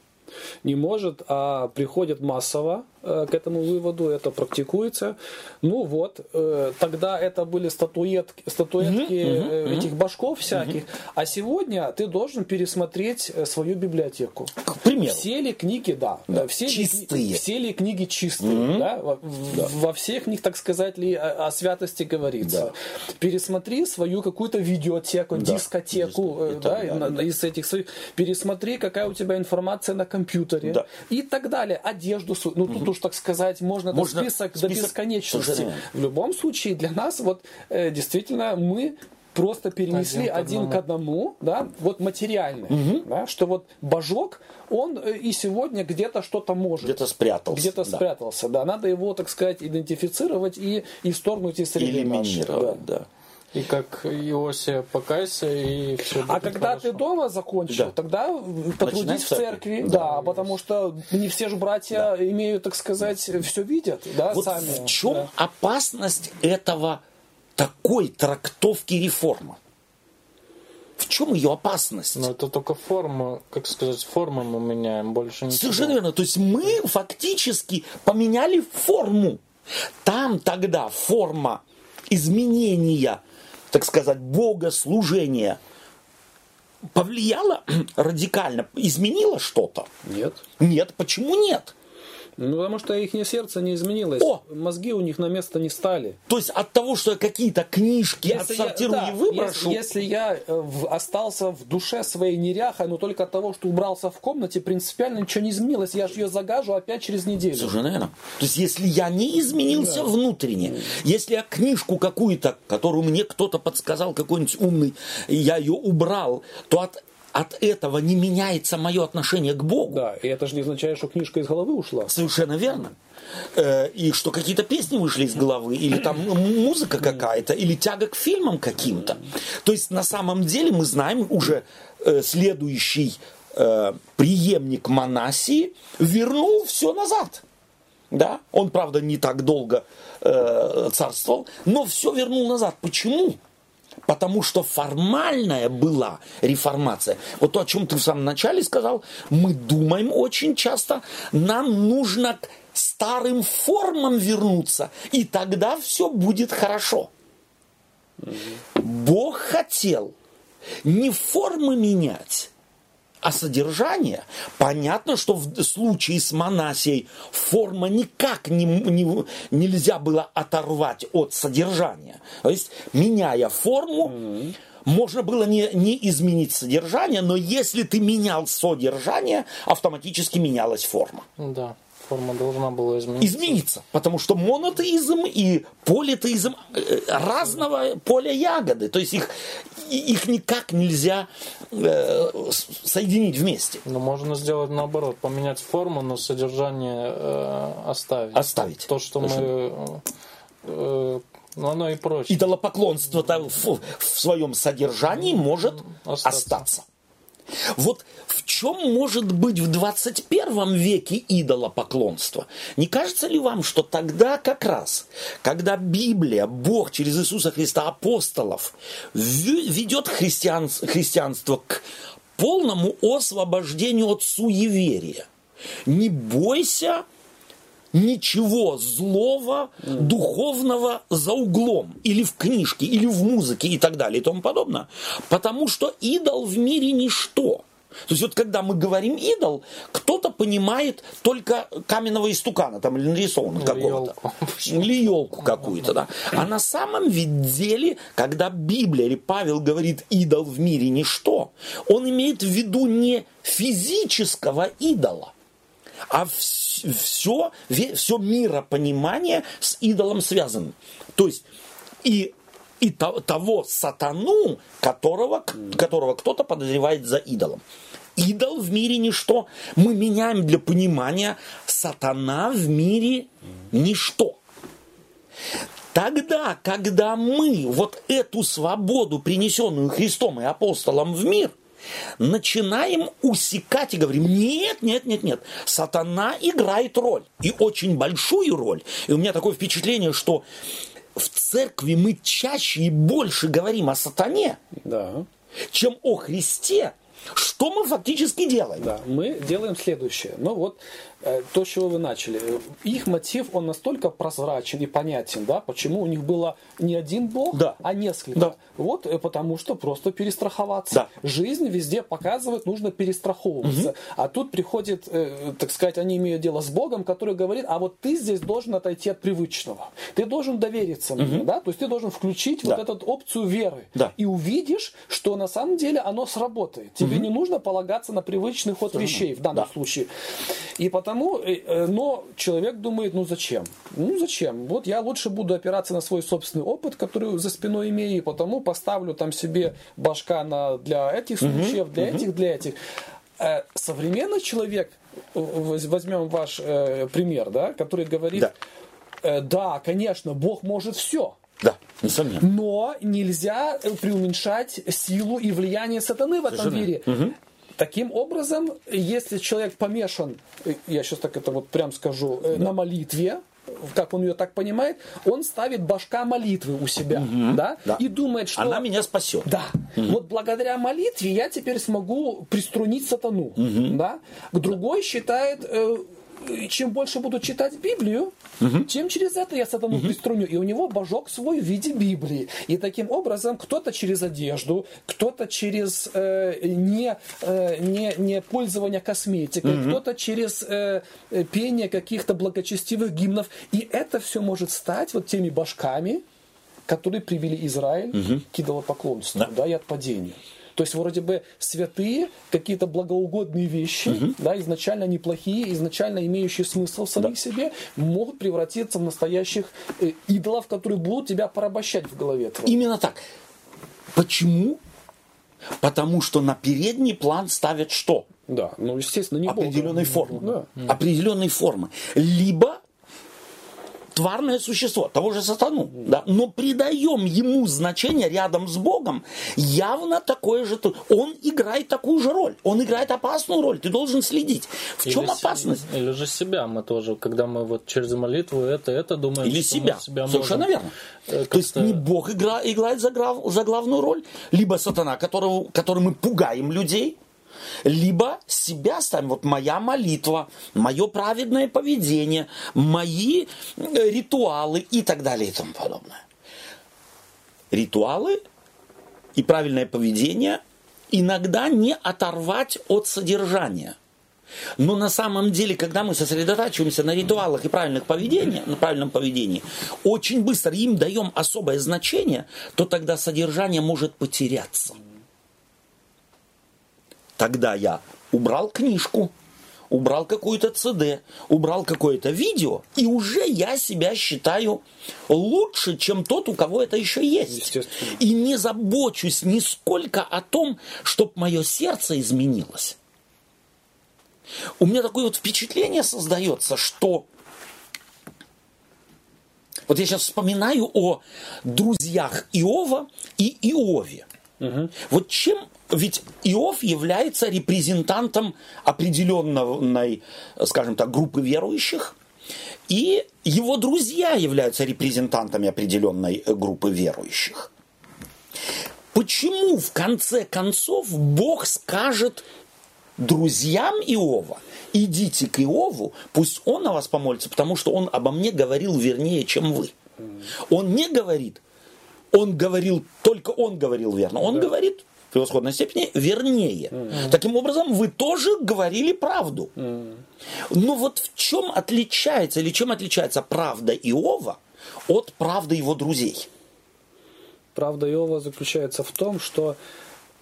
Не может, а приходит массово э, к этому выводу, это практикуется. Ну вот, э, тогда это были статуэтки, статуэтки mm-hmm, mm-hmm, этих башков всяких, mm-hmm. А сегодня ты должен пересмотреть свою библиотеку. К примеру. Все ли книги, да, да. Все, чистые. Ли, все ли книги чистые, mm-hmm. да? Во, да. Во всех них, так сказать, ли о, о святости говорится. Да. Пересмотри свою какую-то видеотеку, да. дискотеку, э, да, да, да. из этих своих. Пересмотри, какая у тебя информация на компьютере. компьютере да. и так далее. Одежду, ну тут уж, так сказать, можно, можно список, список до бесконечности. Слушайте. В любом случае, для нас вот э, действительно мы просто перенесли один, один к одному, да, вот материальный, угу. да, что вот божок, он и сегодня где-то что-то может. Где-то спрятался. Где-то да. спрятался, да. Надо его, так сказать, идентифицировать и, и исторгнуть из среды нашей. Элиминировать, да. да. И как Иосия, покайся, и все будет. А когда хорошо. Ты дома закончил, да. тогда потрудись Начинай в церкви. Да, да, потому что не все же братья да. имеют, так сказать, да. все видят. Да, вот сами. В чем да. опасность этого, такой трактовки реформы? В чем ее опасность? Ну, это только форма, как сказать, форму мы меняем, больше ничего. Совершенно верно. То есть мы фактически поменяли форму. Там тогда форма изменения, так сказать, богослужения повлияло радикально? Изменило что-то? Нет. Нет, почему нет? Ну, потому что их сердце не изменилось. О! Мозги у них на место не стали. То есть от того, что я какие-то книжки если отсортирую я, да, и выброшу... Если, если я в, остался в душе своей неряхой, но только от того, что убрался в комнате, принципиально ничего не изменилось. Я же ее загажу опять через неделю. Слушай, наверное. То есть если я не изменился да. внутренне, да. если я книжку какую-то, которую мне кто-то подсказал, какой-нибудь умный, я ее убрал, то от... От этого не меняется мое отношение к Богу. Да, и это же не означает, что книжка из головы ушла. Совершенно верно. И что какие-то песни вышли из головы, или там музыка какая-то, или тяга к фильмам каким-то. То есть на самом деле мы знаем уже следующий преемник Манассии вернул все назад. Да? Он, правда, не так долго царствовал, но все вернул назад. Почему? Потому что формальная была реформация. Вот то, о чем ты в самом начале сказал, мы думаем очень часто, нам нужно старым формам вернуться, и тогда все будет хорошо. Бог хотел не формы менять, а содержание. Понятно, что в случае с Манассией форма никак не, не, нельзя было оторвать от содержания. То есть, меняя форму, mm-hmm. можно было не, не изменить содержание, но если ты менял содержание, автоматически менялась форма. Да, форма должна была измениться. Измениться, потому что монотеизм и политеизм разного поля ягоды. То есть, их... их никак нельзя э, соединить вместе. Но можно сделать наоборот, поменять форму, но содержание э, оставить. Оставить. То, что мы... Э, но оно и проще. Идолопоклонство в, в своем содержании может остаться. остаться. Вот в чем может быть в двадцать первом веке идолопоклонство? Не кажется ли вам, что тогда как раз, когда Библия, Бог через Иисуса Христа, апостолов, ведет христианство к полному освобождению от суеверия? Не бойся ничего злого, духовного за углом, или в книжке, или в музыке, и так далее, и тому подобное. Потому что идол в мире ничто. То есть вот когда мы говорим идол, кто-то понимает только каменного истукана, там, или нарисованного какого-то, или елку какую-то, да. А на самом деле, когда Библия или Павел говорит идол в мире ничто, он имеет в виду не физического идола, а все, все миропонимание с идолом связано. То есть и, и того сатану, которого, которого кто-то подозревает за идолом. Идол в мире ничто. Мы меняем для понимания сатана в мире ничто. Тогда, когда мы вот эту свободу, принесенную Христом и апостолом в мир, начинаем усекать и говорим: нет, нет, нет, нет, сатана играет роль, и очень большую роль. И у меня такое впечатление, что в церкви мы чаще и больше говорим о сатане, да, чем о Христе. Что мы фактически делаем? Да, мы делаем следующее. Ну вот, э, то, с чего вы начали. Их мотив, он настолько прозрачен и понятен, да, почему у них было не один бог, да, а несколько. Да. Вот, э, потому что просто перестраховаться. Да. Жизнь везде показывает, нужно перестраховываться. Угу. А тут приходит, э, так сказать, они имеют дело с Богом, который говорит: а вот ты здесь должен отойти от привычного. Ты должен довериться угу. мне, да, то есть ты должен включить да. вот эту опцию веры. Да. И увидишь, что на самом деле оно сработает. Тебе не нужно полагаться на привычный ход Все вещей в данном да. случае. И потому, но человек думает: ну зачем? Ну зачем? Вот я лучше буду опираться на свой собственный опыт, который за спиной имею, и потому поставлю там себе башка на, для этих случаев, для этих, для этих. Современный человек, возьмем ваш пример, да, который говорит: да, да, конечно, Бог может все. Да, несомненно. Но нельзя преуменьшать силу и влияние сатаны в этом мире. Угу. Таким образом, если человек помешан, я сейчас так это вот прям скажу, да. на молитве, как он ее так понимает, он ставит башка молитвы у себя, угу. да? да, и думает, что... она меня спасет. Да. Угу. Вот благодаря молитве я теперь смогу приструнить сатану. Угу. Да? Другой считает... чем больше буду читать Библию, uh-huh. тем через это я сатану uh-huh. приструню. И у него божок свой в виде Библии. И таким образом кто-то через одежду, кто-то через э, не, э, не, не пользование косметикой, uh-huh. кто-то через э, пение каких-то благочестивых гимнов. И это все может стать вот теми божками, которые привели Израиль uh-huh. к идолопоклонству, да. Да, и от падения. То есть вроде бы святые, какие-то благоугодные вещи, угу. да, изначально неплохие, изначально имеющие смысл в самих да. себе, могут превратиться в настоящих идолов, которые будут тебя порабощать в голове твоей. Именно так. Почему? Потому что на передний план ставят что? Да, ну естественно не определенной Бога. Формы. Да. Определенной формы. Либо тварное существо, того же сатану, да, но придаем ему значение рядом с Богом, явно такое же, он играет такую же роль, он играет опасную роль, ты должен следить. В или чем опасность? Си, или же себя мы тоже, когда мы вот через молитву это, это думаем, или что себя. Мы себя можем. Совершенно верно. Как-то... То есть не Бог игра, играет за, грав, за главную роль, либо сатана, которого, который мы пугаем людей, либо себя ставим, вот моя молитва, мое праведное поведение, мои ритуалы и так далее и тому подобное. Ритуалы и правильное поведение иногда не оторвать от содержания. Но на самом деле, когда мы сосредотачиваемся на ритуалах и правильных поведениях, на правильном поведении, очень быстро им даем особое значение, то тогда содержание может потеряться. Тогда я убрал книжку, убрал какую-то си ди, убрал какое-то видео, и уже я себя считаю лучше, чем тот, у кого это еще есть. И не забочусь нисколько о том, чтобы мое сердце изменилось. У меня такое вот впечатление создается, что... Вот я сейчас вспоминаю о друзьях Иова и Иове. Угу. Вот чем... Ведь Иов является репрезентантом определенной, скажем так, группы верующих, и его друзья являются репрезентантами определенной группы верующих. Почему, в конце концов, Бог скажет друзьям Иова: идите к Иову, пусть он о вас помолится, потому что он обо мне говорил вернее, чем вы. Он не говорит, он говорил, только он говорил верно, он да. говорит... в превосходной степени вернее. Mm-hmm. Таким образом, вы тоже говорили правду. Mm-hmm. Но вот в чем отличается, или чем отличается правда Иова от правды его друзей? Правда Иова заключается в том, что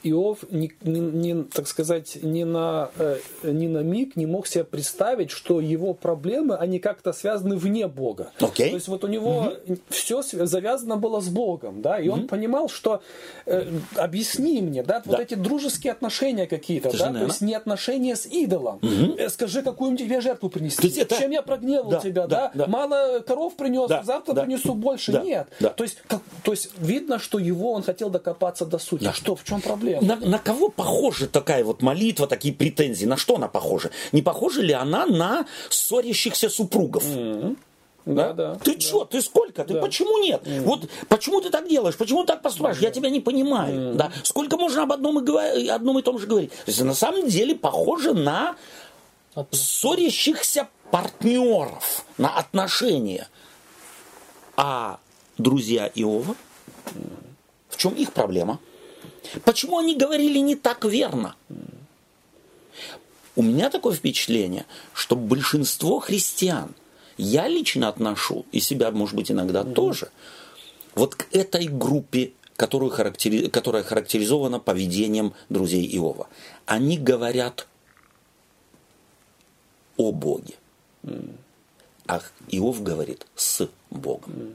Иов, не, не, не, так сказать, ни на, э, ни на миг не мог себе представить, что его проблемы, они как-то связаны вне Бога. Okay. То есть вот у него mm-hmm. все завязано было с Богом, да, и mm-hmm. он понимал, что э, объясни мне, да, вот да. эти дружеские отношения какие-то, да, то есть не отношения с идолом. Mm-hmm. Скажи, какую тебе жертву принести, это... чем я прогневал да, тебя, да, да? да, мало коров принес, да, завтра да, принесу больше, да, нет. Да. То есть, как, то есть видно, что его, он хотел докопаться до сути. Да. Что, в чем проблема? На, на кого похожа такая вот молитва, такие претензии? На что она похожа? Не похожа ли она на ссорящихся супругов? Mm-hmm. Да, да. Ты да. чё? Ты сколько? Ты да. почему нет? Mm-hmm. Вот почему ты так делаешь? Почему ты так поступаешь? Mm-hmm. Я тебя не понимаю. Mm-hmm. Да? Сколько можно об одном и, говор... одном и том же говорить? То есть, на самом деле похоже на ссорящихся партнеров, на отношения. А друзья Иова? В чем их проблема? Почему они говорили не так верно? У меня такое впечатление, что большинство христиан, я лично отношу, и себя, может быть, иногда mm-hmm. тоже, вот к этой группе, которую характери... которая характеризована поведением друзей Иова. Они говорят о Боге. Mm-hmm. А Иов говорит с Богом. Mm-hmm.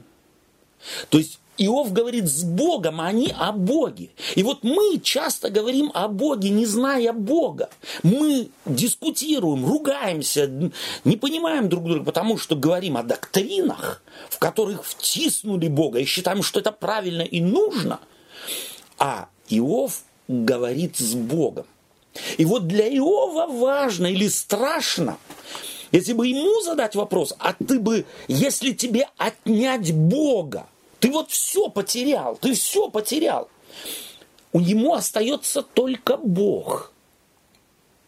То есть Иов говорит с Богом, а они о Боге. И вот мы часто говорим о Боге, не зная Бога. Мы дискутируем, ругаемся, не понимаем друг друга, потому что говорим о доктринах, в которых втиснули Бога, и считаем, что это правильно и нужно. А Иов говорит с Богом. И вот для Иова важно или страшно, если бы ему задать вопрос: а ты бы, если тебе отнять Бога, ты вот все потерял, ты все потерял. У него остается только Бог.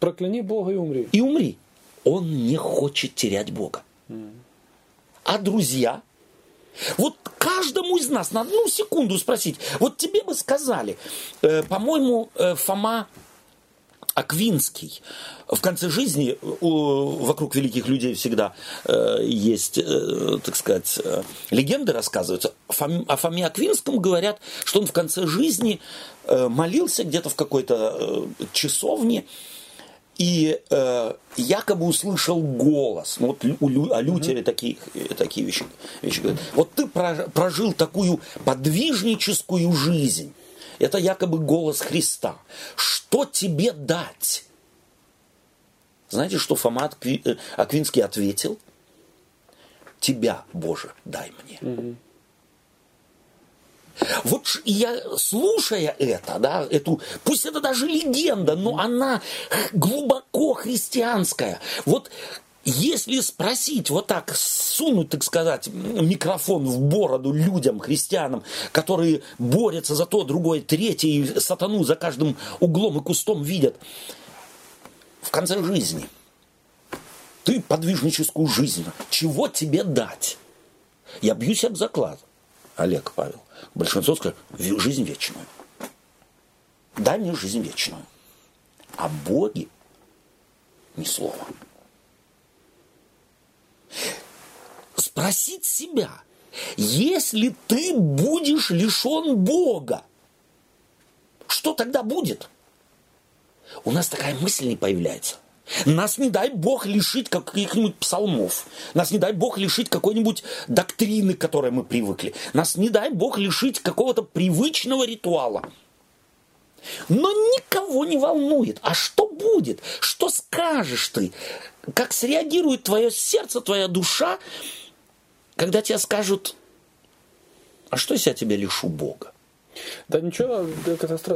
Прокляни Бога и умри. И умри. Он не хочет терять Бога. Mm. А друзья? Вот каждому из нас на одну секунду спросить. Вот тебе бы сказали, э, по-моему, э, Фома Аквинский. В конце жизни у, вокруг великих людей всегда э, есть, э, так сказать, э, легенды рассказываются. Фом, о Фоме Аквинском говорят, что он в конце жизни э, молился где-то в какой-то э, часовне и э, якобы услышал голос. Вот у, у, о Лютере mm-hmm. такие, такие вещи, вещи говорят. Вот ты прожил такую подвижническую жизнь. Это якобы голос Христа. Что тебе дать? Знаете, что Фома Аквинский ответил? Тебя, Боже, дай мне. Угу. Вот я, слушая это, да, эту, пусть это даже легенда, но она глубоко христианская. Вот если спросить, вот так сунуть, так сказать, микрофон в бороду людям, христианам, которые борются за то, другое, третье, и сатану за каждым углом и кустом видят, в конце жизни. Ты подвижническую жизнь. Чего тебе дать? Я бьюсь об заклад, Олег, Павел. Большинство скажет, жизнь вечную. Дай мне жизнь вечную. О Боге ни слова. Спросить себя, если ты будешь лишен Бога, что тогда будет? У нас такая мысль не появляется. Нас не дай Бог лишить каких-нибудь псалмов. Нас не дай Бог лишить какой-нибудь доктрины, к которой мы привыкли. Нас не дай Бог лишить какого-то привычного ритуала. Но никого не волнует. А что будет? Что скажешь ты? Как среагирует твое сердце, твоя душа, когда тебе скажут, а что если я тебя лишу Бога? Да ничего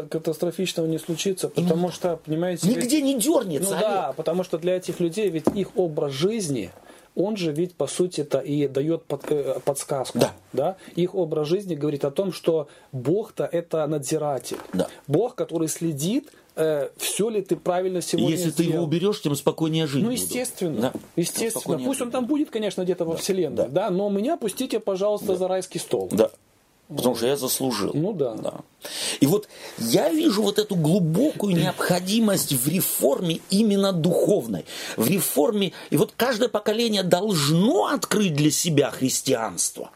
катастрофичного не случится, потому ну, что, понимаете... Нигде ведь... не дернется, ну, Олег. Да, потому что для этих людей ведь их образ жизни, он же ведь, по сути-то, и дает под, э, подсказку. Да. Да? Их образ жизни говорит о том, что Бог-то это надзиратель. Да. Бог, который следит, э, все ли ты правильно сегодня Если сделал. Ты его уберешь, тем спокойнее жить Ну, естественно. Да. естественно. Пусть жить. Он там будет, конечно, где-то да. во вселенной, да. Да? Но меня пустите, пожалуйста, да. за райский стол. Да. Потому что я заслужил. Ну да. да. И вот я вижу вот эту глубокую необходимость в реформе именно духовной. В реформе. И вот каждое поколение должно открыть для себя христианство.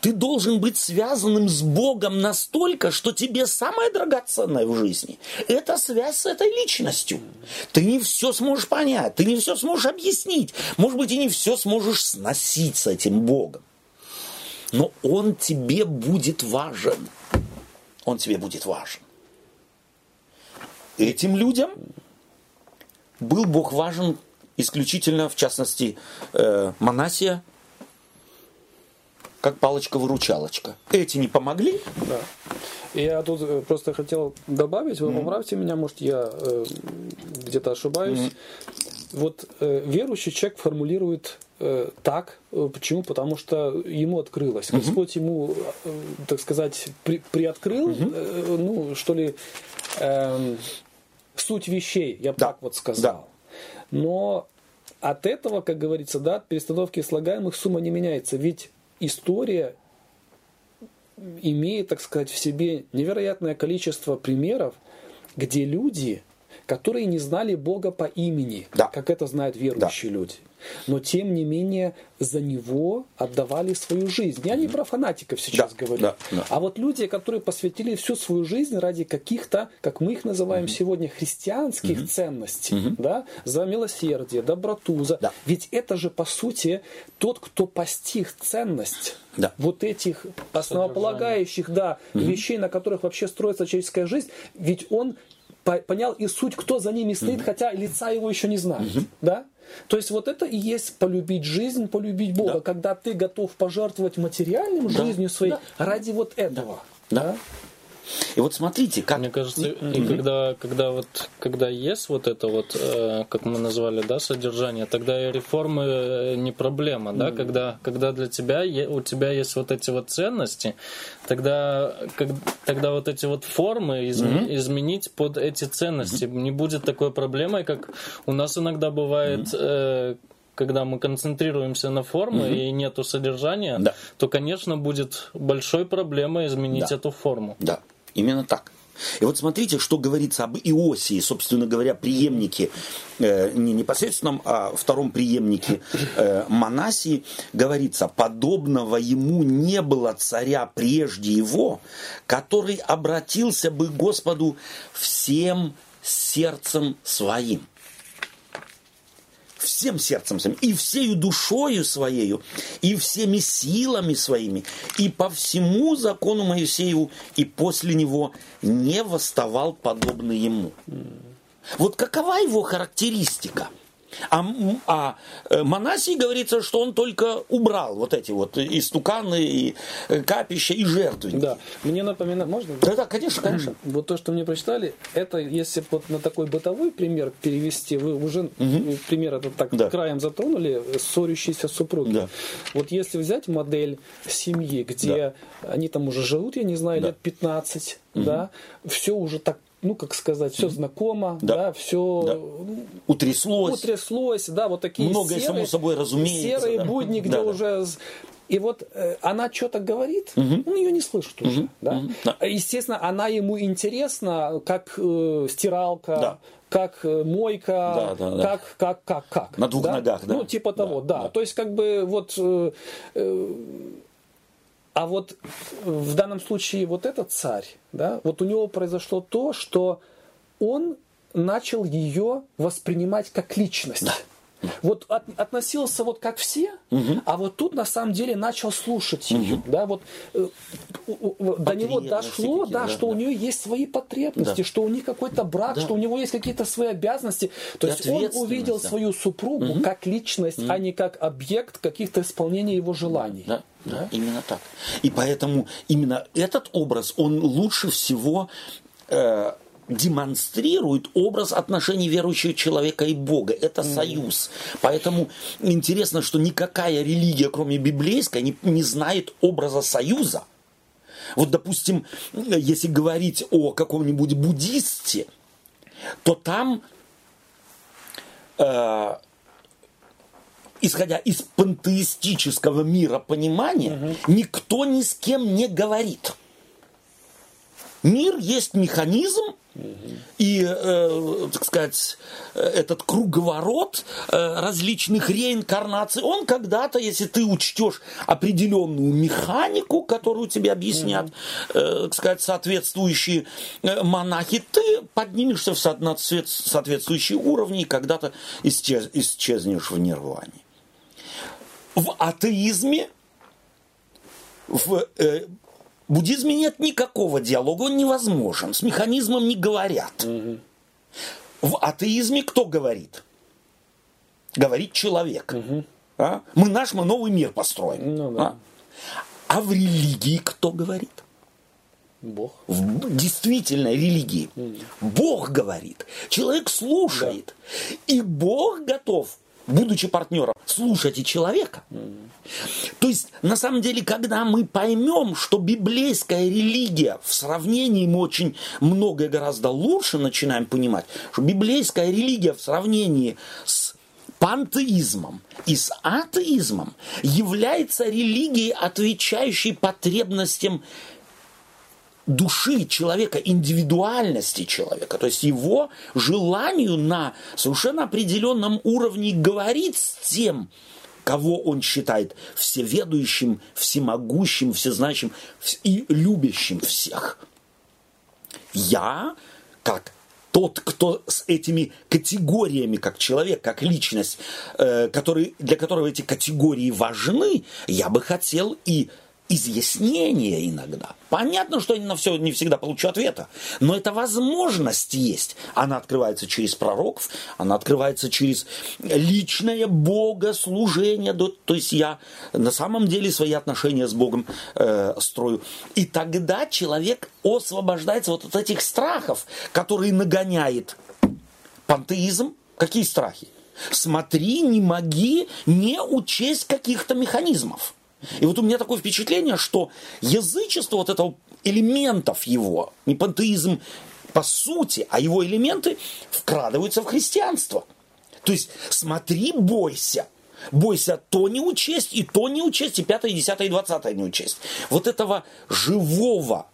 Ты должен быть связанным с Богом настолько, что тебе самое драгоценное в жизни – это связь с этой личностью. Ты не все сможешь понять, ты не все сможешь объяснить. Может быть, и не все сможешь сносить с этим Богом. Но он тебе будет важен. Он тебе будет важен. Этим людям был Бог важен исключительно, в частности, э, Манассия, как палочка-выручалочка. Эти не помогли. Да. Я тут просто хотел добавить, вы поправьте mm-hmm. меня, может, я э, где-то ошибаюсь. Mm-hmm. Вот э, верующий человек формулирует э, так. Почему? Потому что ему открылось. Mm-hmm. Господь ему, э, так сказать, при, приоткрыл, mm-hmm. э, ну, что ли, э, суть вещей, я бы да. так вот сказал. Да. Но от этого, как говорится, да, от перестановки слагаемых сумма не меняется. Ведь история... имеет, так сказать, в себе невероятное количество примеров, где люди, которые не знали Бога по имени, да. как это знают верующие да. люди, но тем не менее за Него отдавали свою жизнь. Я не про фанатиков сейчас да. говорю, да. Да. а вот люди, которые посвятили всю свою жизнь ради каких-то, как мы их называем mm-hmm. сегодня, христианских mm-hmm. ценностей, mm-hmm. да, за милосердие, доброту. За... Да. Ведь это же, по сути, тот, кто постиг ценность да. вот этих основополагающих да, mm-hmm. вещей, на которых вообще строится человеческая жизнь, ведь он понял и суть, кто за ними стоит, mm-hmm. хотя лица его еще не знают. Mm-hmm. Да? То есть вот это и есть полюбить жизнь, полюбить Бога, да. когда ты готов пожертвовать материальным да. жизнью своей да. ради вот этого. Да. Да? И вот смотрите, как... Мне кажется, mm-hmm. и когда, когда, вот, когда есть вот это вот, э, как мы назвали, да, содержание, тогда и реформы не проблема, да, mm-hmm. когда, когда для тебя, у тебя есть вот эти вот ценности, тогда, как, тогда вот эти вот формы изм, mm-hmm. изменить под эти ценности. Mm-hmm. Не будет такой проблемой, как у нас иногда бывает... Mm-hmm. Э, когда мы концентрируемся на форме mm-hmm. и нету содержания, да. то, конечно, будет большой проблемой изменить да. эту форму. Да, именно так. И вот смотрите, что говорится об Иосии, собственно говоря, преемнике, э, не непосредственном, а втором преемнике э, Манассии. Говорится, подобного ему не было царя прежде его, который обратился бы к Господу всем сердцем своим. Всем сердцем своим, и всею душою своею, и всеми силами своими, и по всему закону Моисееву, и после него не восставал подобный ему. Вот какова его характеристика? А, а Манассии говорится, что он только убрал вот эти вот и истуканы, и капища, и жертвенники. Да, мне напоминает... Можно? Да, да, конечно, конечно. Вот то, что мне прочитали, это если вот на такой бытовой пример перевести, вы уже угу. пример этот так да. краем затронули, ссорящиеся супруги. Да. Вот если взять модель семьи, где да. они там уже живут, я не знаю, да. лет пятнадцать, угу. да, все уже так ну, как сказать, все знакомо, да, да все да. Ну, утряслось. Утряслось, да, вот такие многое серые, само собой разумеется, серые да. будни, где да, уже... Да. И вот э, она что-то говорит, угу. он ее не слышит уже. Угу. Да? Угу. Да. Естественно, она ему интересна, как э, стиралка, да. как мойка, да, да, да. как, как, как, как. На двух да? ногах, да. Ну, типа да, того, да. да. То есть, как бы, вот... Э, э, а вот в данном случае вот этот царь, да, вот у него произошло то, что он начал ее воспринимать как личность. Да. Вот от, относился вот как все, угу. а вот тут на самом деле начал слушать угу. ее. Да, вот, э, до него дошло, да, да, что да. у нее есть свои потребности, да. что у них какой-то брак, да. что у него есть какие-то свои обязанности. То и есть он увидел да. свою супругу угу. как личность, угу. а не как объект каких-то исполнений его желаний. Да. Да. да, именно так. И поэтому именно этот образ, он лучше всего... Э, демонстрирует образ отношений верующего человека и Бога. Это mm. союз. Поэтому интересно, что никакая религия, кроме библейской, не, не знает образа союза. Вот, допустим, если говорить о каком-нибудь буддисте, то там, э, исходя из пантеистического миропонимания, mm-hmm. никто ни с кем не говорит. Мир есть механизм, и, э, так сказать, этот круговорот э, различных реинкарнаций, он когда-то, если ты учтешь определенную механику, которую тебе объяснят, э, так сказать, соответствующие монахи, ты поднимешься в соответствующие уровни и когда-то исчез, исчезнешь в нирване. В атеизме, в э, В буддизме нет никакого диалога, он невозможен. С механизмом не говорят. Угу. В атеизме кто говорит? Говорит человек. Угу. А? Мы наш, мы новый мир построим. Ну, да. а? а в религии кто говорит? Бог. В действительной религии. Угу. Бог говорит. Человек слушает. Да. И Бог готов, будучи партнером, слушайте человека. Mm-hmm. То есть, на самом деле, когда мы поймем, что библейская религия, в сравнении мы очень многое гораздо лучше начинаем понимать, что библейская религия в сравнении с пантеизмом и с атеизмом является религией, отвечающей потребностям души человека, индивидуальности человека, то есть его желанию на совершенно определенном уровне говорить с тем, кого он считает всеведущим, всемогущим, всезнающим и любящим всех. Я, как тот, кто с этими категориями, как человек, как личность, который, для которого эти категории важны, я бы хотел и изъяснения иногда. Понятно, что я на все не всегда получу ответа, но эта возможность есть. Она открывается через пророков, она открывается через личное богослужение, то есть я на самом деле свои отношения с Богом э, строю. И тогда человек освобождается вот от этих страхов, которые нагоняет пантеизм. Какие страхи? Смотри, не моги не учесть каких-то механизмов. И вот у меня такое впечатление, что язычество вот этого, элементов его, не пантеизм по сути, а его элементы вкрадываются в христианство. То есть смотри, бойся. Бойся то не учесть, и то не учесть, и пятое, и десятое, и двадцатое не учесть. Вот этого живого,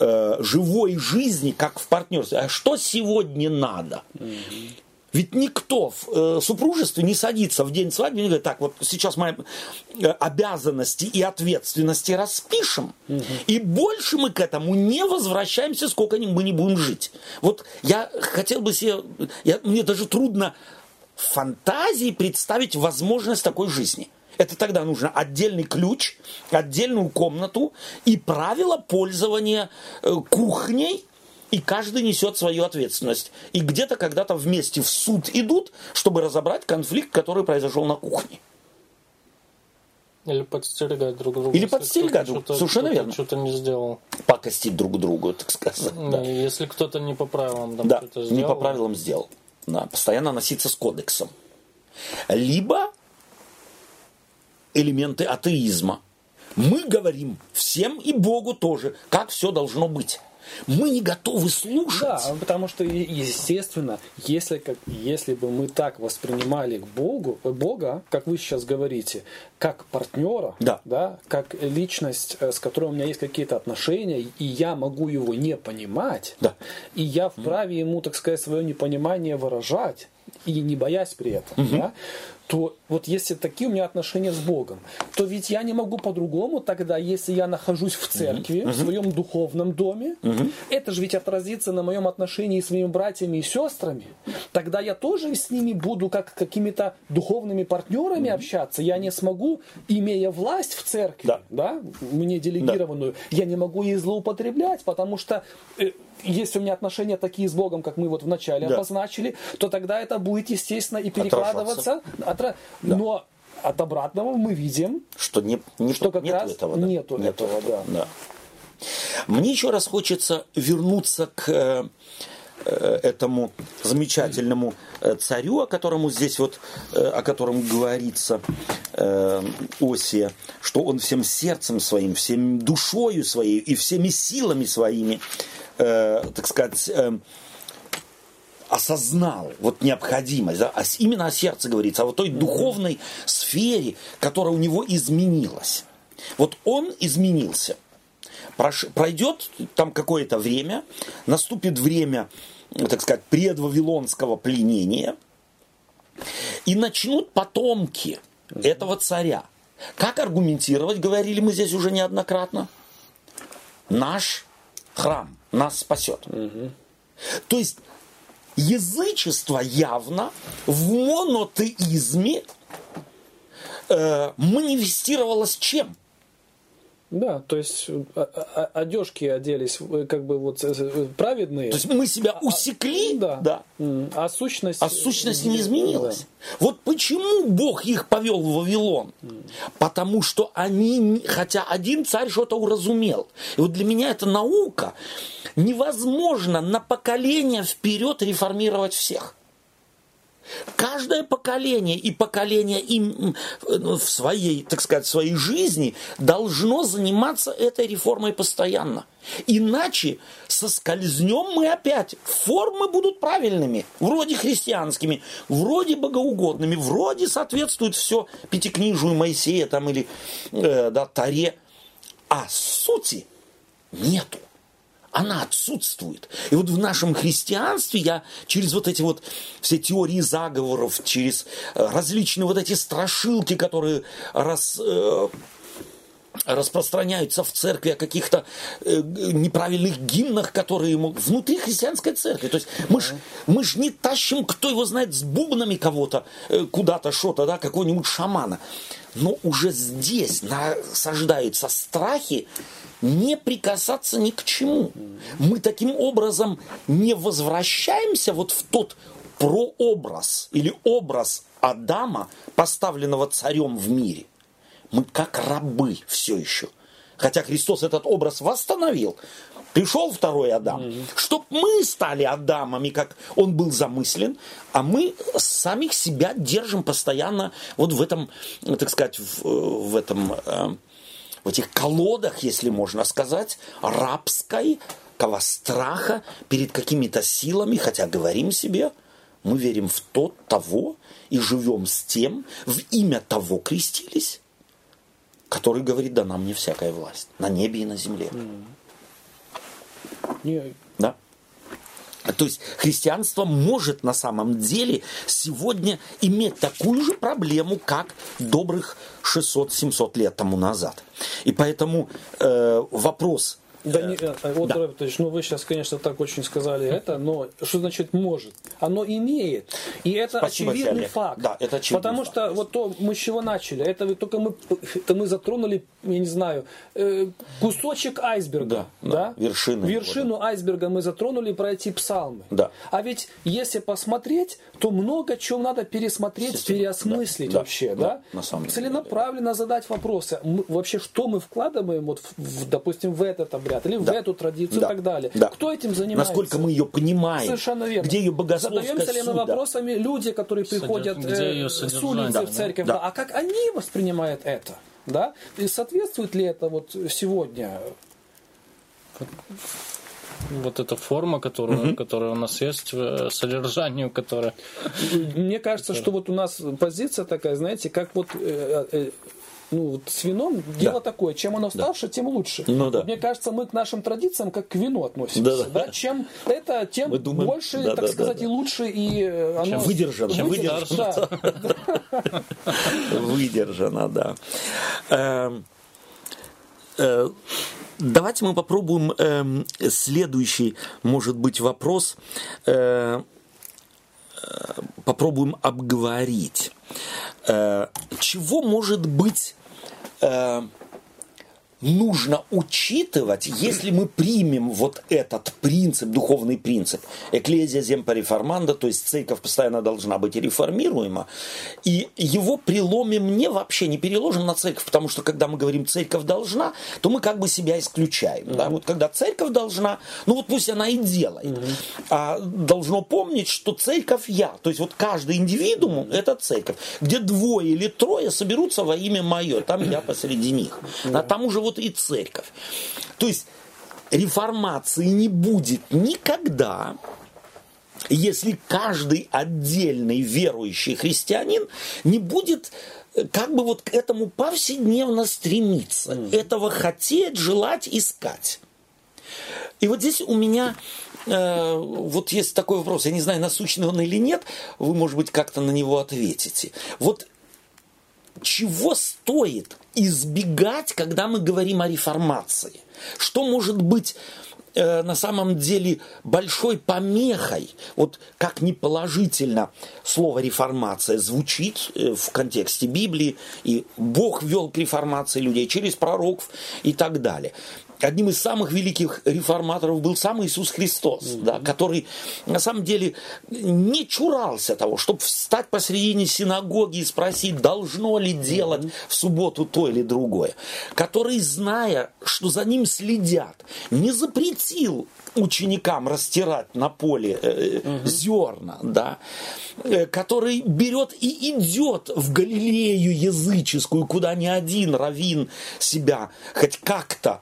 э, живой жизни, как в партнерстве. А что сегодня надо? Ведь никто в э, супружестве не садится в день свадьбы и говорит, так, вот сейчас мы э, обязанности и ответственности распишем, угу. и больше мы к этому не возвращаемся, сколько мы не будем жить. Вот я хотел бы себе, я, мне даже трудно в фантазии представить возможность такой жизни. Это тогда нужно отдельный ключ, отдельную комнату и правила пользования э, кухней. И каждый несет свою ответственность. И где-то когда-то вместе в суд идут, чтобы разобрать конфликт, который произошел на кухне. Или подстерегать друг друга. Или подстерегать друг друга. Совершенно верно. Что-то не сделал. Пакостить друг другу, так сказать. Ну, да. Если кто-то не по правилам там да, что-то сделал. Не по правилам сделал. Да, постоянно носиться с кодексом. Либо элементы атеизма. Мы говорим всем и Богу тоже, как все должно быть. мы не готовы слушать. Да, потому что, естественно, если, как, если бы мы так воспринимали Богу, Бога, как вы сейчас говорите, как партнера, да. Да, как личность, с которой у меня есть какие-то отношения, и я могу его не понимать, да. и я вправе ему, так сказать, свое непонимание выражать, и не боясь при этом, угу. да, то вот если такие у меня отношения с Богом, то ведь я не могу по-другому тогда, если я нахожусь в церкви, угу. в своем духовном доме, угу. это же ведь отразится на моем отношении с моими братьями и сестрами, тогда я тоже с ними буду как какими-то духовными партнерами угу. общаться, я не смогу, имея власть в церкви, да. Да, мне делегированную, да. я не могу ей злоупотреблять, потому что... Если у меня отношения такие с Богом, как мы вот вначале да. обозначили, то тогда это будет, естественно, и перекладываться. Отра... Да. Но от обратного мы видим, что, не, не что как нету раз этого, да. нету нет этого. этого да. Да. Мне еще раз хочется вернуться к этому замечательному царю, о котором здесь вот, о котором говорится Иосия, что он всем сердцем своим, всем душою своей и всеми силами своими, Э, так сказать, э, осознал вот необходимость, да, именно о сердце говорится, о вот той духовной сфере, которая у него изменилась. Вот он изменился. Прош, пройдет там какое-то время, наступит время, так сказать, предвавилонского пленения, и начнут потомки этого царя. Как аргументировать, говорили мы здесь уже неоднократно, наш храм нас спасет. Угу. То есть язычество явно в монотеизме э, манифестировалось чем? Да, то есть одежки оделись как бы вот праведные. То есть мы себя усекли, а, да. да. А сущность, а сущность не изменилась. Да. Вот почему Бог их повел в Вавилон? Mm. Потому что они, хотя один царь что-то уразумел. И вот для меня это наука. Невозможно на поколение вперед реформировать всех. Каждое поколение и поколение им в своей, так сказать, своей жизни должно заниматься этой реформой постоянно. Иначе соскользнем мы опять. Формы будут правильными, вроде христианскими, вроде богоугодными, вроде соответствует все Пятикнижию Моисея там, или э, да, Торе. А сути нету. Она отсутствует. И вот в нашем христианстве я через вот эти вот все теории заговоров, через различные вот эти страшилки, которые раз, э, распространяются в церкви, о каких-то э, неправильных гимнах, которые могут... Внутри христианской церкви. То есть мы ж, мы ж не тащим, кто его знает, с бубнами кого-то, э, куда-то что-то, да, какого-нибудь шамана. Но уже здесь насаждаются страхи, не прикасаться ни к чему. Мы таким образом не возвращаемся вот в тот прообраз или образ Адама, поставленного царем в мире. Мы как рабы все еще. Хотя Христос этот образ восстановил. Пришел второй Адам. Mm-hmm. Чтоб мы стали Адамами, как он был замыслен, а мы самих себя держим постоянно вот в этом, так сказать, в, в этом... в этих колодах, если можно сказать, рабской, кого страха перед какими-то силами, хотя говорим себе, мы верим в тот, того и живем с тем, в имя того крестились, который говорит, да нам не всякая власть, на небе и на земле. Mm. Да? То есть христианство может на самом деле сегодня иметь такую же проблему, как добрых шестьсот-семьсот лет тому назад. И поэтому э, вопрос... Да, не, вот, да. Робертович, ну вы сейчас, конечно, так очень сказали это, но что значит может? Оно имеет. И это Спасибо, очевидный Олег. Факт. Да, это очевидный потому факт. Что вот то, мы с чего начали, это только мы, это мы затронули, я не знаю, кусочек айсберга. Да, да? да вершины. Вершину его, да. айсберга мы затронули про эти псалмы. Да. А ведь если посмотреть, то много чего надо пересмотреть, Система. переосмыслить да. вообще. Да. Да? На самом Целенаправленно деле. задать вопросы. Мы, вообще, что мы вкладываем, вот, в, допустим, в этот обряд? Или да. в эту традицию да. и так далее. Да. Кто этим занимается? Насколько мы ее понимаем? Совершенно верно. Где ее богословская суть? Задаемся ли мы вопросами люди, которые приходят э, с улицы да. в церковь? Да. Да. А как они воспринимают это? Да? И соответствует ли это вот сегодня? вот эта форма, которую, угу. которая у нас есть, содержанию, которое... Мне кажется, которое... что вот у нас позиция такая, знаете, как вот... Э, э, Ну, вот с вином дело да. такое. Чем оно старше, да. тем лучше. Ну, да. вот, мне кажется, мы к нашим традициям как к вину относимся. Да, да. Да? Чем это, тем думаем, больше, да, так да, сказать, да, да. и лучше, и оно... Выдержано. Чем выдержано. Выдержано, да. Давайте мы попробуем следующий, может быть, вопрос. Попробуем обговорить. Чего, может быть, нужно учитывать, если мы примем вот этот принцип, духовный принцип «Ecclesia semper reformanda», то есть церковь постоянно должна быть реформируема, и его преломим не вообще, не переложим на церковь, потому что, когда мы говорим «церковь должна», то мы как бы себя исключаем. Mm-hmm. Да? Вот когда церковь должна, ну вот пусть она и делает. Mm-hmm. А должно помнить, что церковь я, то есть вот каждый индивидуум – это церковь, где двое или трое соберутся во имя мое, там я посреди них. Mm-hmm. А там уже вот и церковь. То есть реформации не будет никогда, если каждый отдельный верующий христианин не будет как бы вот к этому повседневно стремиться, mm-hmm. этого хотеть, желать, искать. И вот здесь у меня э, вот есть такой вопрос, я не знаю, насущный он или нет, вы, может быть, как-то на него ответите. Вот чего стоит избегать, когда мы говорим о реформации? Что может быть э, на самом деле большой помехой? Вот как неположительно слово «реформация» звучит э, в контексте Библии, и Бог вел к реформации людей через пророков и так далее. Одним из самых великих реформаторов был сам Иисус Христос, mm-hmm. да, который на самом деле не чурался того, чтобы встать посредине синагоги и спросить, должно ли делать mm-hmm. в субботу то или другое. Который, зная, что за ним следят, не запретил ученикам растирать на поле э, mm-hmm. зерна, да, э, который берет и идет в Галилею языческую, куда ни один раввин себя хоть как-то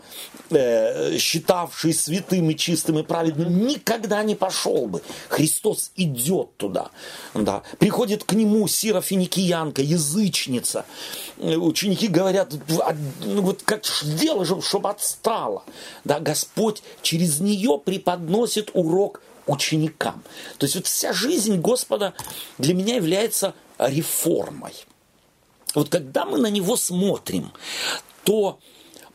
считавший святым и чистым и праведным, никогда не пошел бы. Христос идет туда. Да. Приходит к нему сирофиникиянка, язычница. Ученики говорят, вот как делай, чтобы отстала. Да, Господь через нее преподносит урок ученикам. То есть вот вся жизнь Господа для меня является реформой. Вот когда мы на него смотрим, то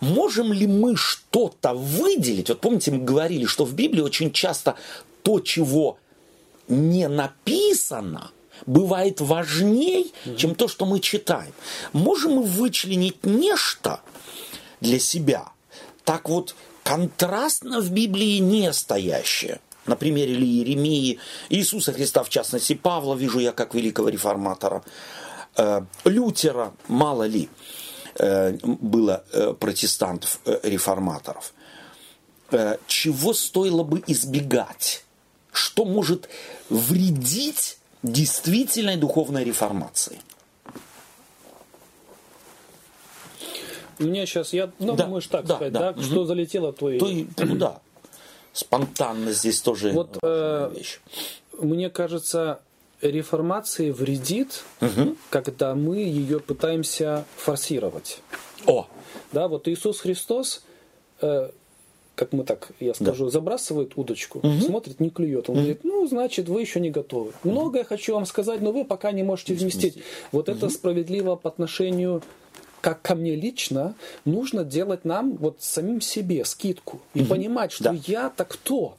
можем ли мы что-то выделить? Вот помните, мы говорили, что в Библии очень часто то, чего не написано, бывает важней, mm-hmm. чем то, что мы читаем. Можем мы вычленить нечто для себя, так вот контрастно в Библии не стоящее? На примере ли Иеремии, Иисуса Христа, в частности, Павла, вижу я как великого реформатора, Лютера, мало ли было протестантов-реформаторов. Чего стоило бы избегать? Что может вредить действительной духовной реформации? Мне сейчас, я ну, да, думаю, так да, сказать, да, да, да, что угу. залетело, то и... То и ну, да, спонтанно здесь тоже вот, важная вещь. Мне кажется... Реформации вредит, угу. когда мы ее пытаемся форсировать. О! Да, вот Иисус Христос, э, как мы так, я скажу, да. забрасывает удочку, угу. смотрит, не клюет. Он угу. говорит, ну, значит, вы еще не готовы. Угу. Многое хочу вам сказать, но вы пока не можете вместить. Угу. Вот это справедливо по отношению... как ко мне лично, нужно делать нам, вот самим себе, скидку. И угу. понимать, что да. я-то кто?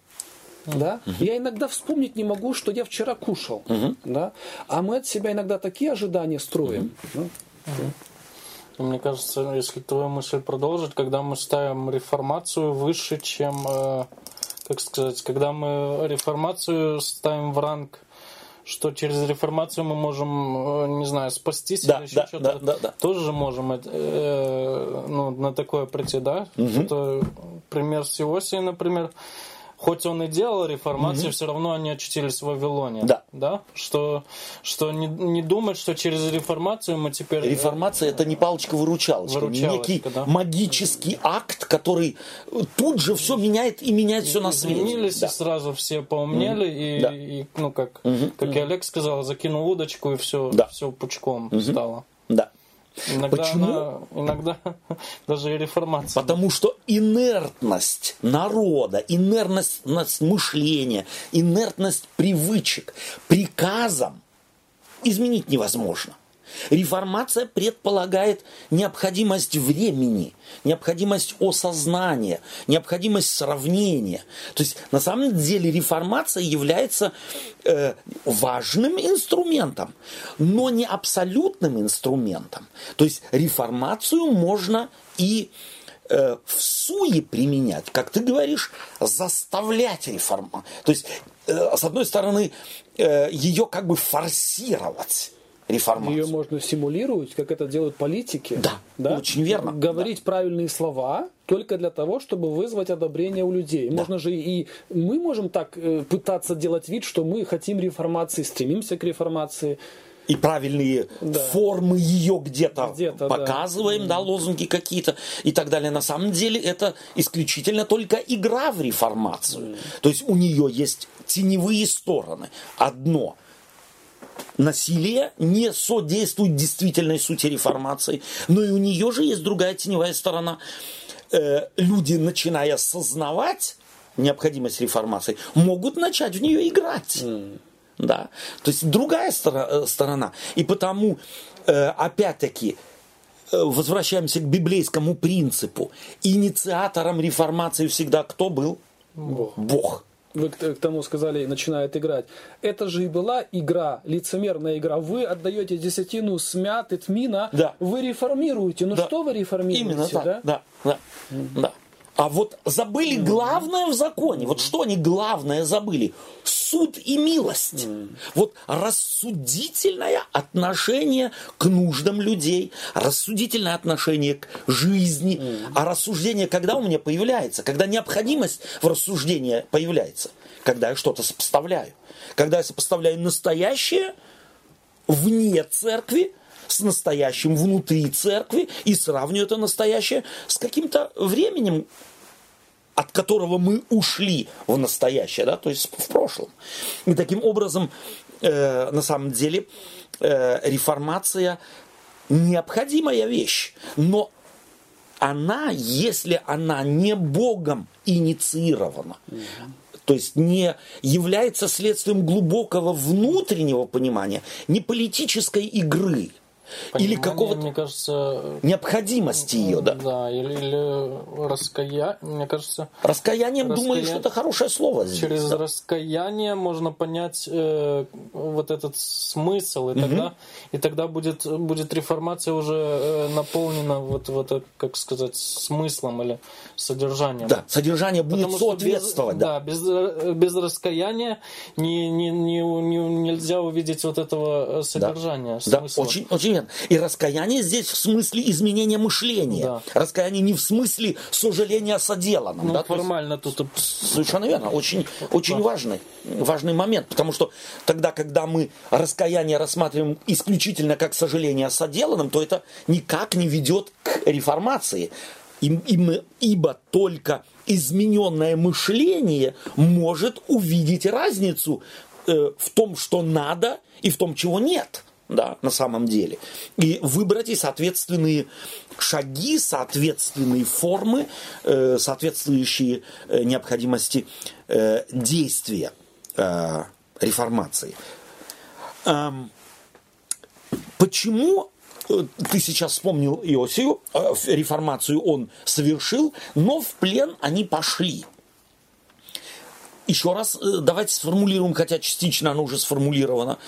Да? Uh-huh. Я иногда вспомнить не могу, что я вчера кушал. Uh-huh. Да? А мы от себя иногда такие ожидания строим. Uh-huh. Uh-huh. Мне кажется, если твою мысль продолжить, когда мы ставим реформацию выше, чем, э, как сказать, когда мы реформацию ставим в ранг, что через реформацию мы можем, не знаю, спастись да, или еще да, что-то, да, да, да. тоже можем э, э, ну, на такое прийти, да? Uh-huh. Что, пример с Иосией, например, хоть он и делал реформацию, угу. все равно они очутились в Вавилоне. Да. Да? Что, что не, не думать, что через реформацию мы теперь... Реформация – это не палочка-выручалочка. Некий да? магический акт, который тут же все меняет и меняет все на свете. Изменились да. и сразу все поумнели. Угу. И, да. и, ну, как, угу. как и Олег сказал, закинул удочку, и все, да. все пучком угу. стало. Да. Иногда Почему? Она, иногда даже и реформация. Потому что инертность народа, инертность мышления, инертность привычек приказом изменить невозможно. Реформация предполагает необходимость времени, необходимость осознания, необходимость сравнения. То есть, на самом деле, реформация является э, важным инструментом, но не абсолютным инструментом. То есть, реформацию можно и э, в суе применять, как ты говоришь, заставлять реформацию. То есть, э, с одной стороны, э, ее как бы форсировать. Ее можно симулировать, как это делают политики. Да, да? Очень верно. Говорить да. правильные слова только для того, чтобы вызвать одобрение у людей. Да. Можно же и мы можем так пытаться делать вид, что мы хотим реформации, стремимся к реформации. И правильные да. формы ее где-то, где-то показываем, да. да, лозунги какие-то и так далее. На самом деле это исключительно только игра в реформацию. Mm. То есть у нее есть теневые стороны. Одно. Насилие не содействует действительной сути реформации, но и у нее же есть другая теневая сторона. Э, люди, начиная осознавать необходимость реформации, могут начать в нее играть. Mm. Да. То есть другая стор- сторона. И потому, э, опять-таки, э, возвращаемся к библейскому принципу. Инициатором реформации всегда кто был? Бог. Бог. Вы к тому сказали, начинает играть. Это же и была игра, лицемерная игра. Вы отдаете десятину с мяты, тмина, да. вы реформируете. Ну да. что вы реформируете? Именно так, да? Да, да, mm-hmm. да. А вот забыли mm-hmm. главное в законе. Mm-hmm. Вот что они главное забыли? Суд и милость. Mm-hmm. Вот рассудительное отношение к нуждам людей, рассудительное отношение к жизни. Mm-hmm. А рассуждение когда у меня появляется? Когда необходимость в рассуждении появляется. Когда я что-то сопоставляю. Когда я сопоставляю настоящее вне церкви с настоящим внутри церкви и сравню это настоящее с каким-то временем, от которого мы ушли в настоящее, да, то есть в прошлом. И таким образом, э, на самом деле, э, реформация необходимая вещь, но она, если она не Богом инициирована, mm-hmm. то есть не является следствием глубокого внутреннего понимания, не политической игры, понимание, или какого-то, мне кажется, необходимости ее, да. Да, или, или раскаяние, мне кажется. Раскаянием, раская... думаю, что это хорошее слово. Здесь, через да. раскаяние можно понять э, вот этот смысл, и угу. тогда, и тогда будет, будет реформация уже э, наполнена вот, вот, как сказать, смыслом или содержанием. Да, содержание будет потому соответствовать. Без, да, да без, без раскаяния не, не, не, не, нельзя увидеть вот этого содержания, да. смысла. Да, очень, очень И раскаяние здесь в смысле изменения мышления. Да. Раскаяние не в смысле сожаления о соделанном. Ну, да? формально есть, тут... Совершенно верно. Очень, очень да. важный, важный момент. Потому что тогда, когда мы раскаяние рассматриваем исключительно как сожаление о соделанном, то это никак не ведет к реформации. Им, им, ибо только измененное мышление может увидеть разницу э, в том, что надо, и в том, чего нет. Да, на самом деле. И выбрать и соответственные шаги, соответственные формы, э, соответствующие э, необходимости э, действия э, реформации. Эм, почему э, ты сейчас вспомнил Иосию, э, реформацию он совершил, но в плен они пошли? Еще раз, давайте сформулируем, хотя частично оно уже сформулировано,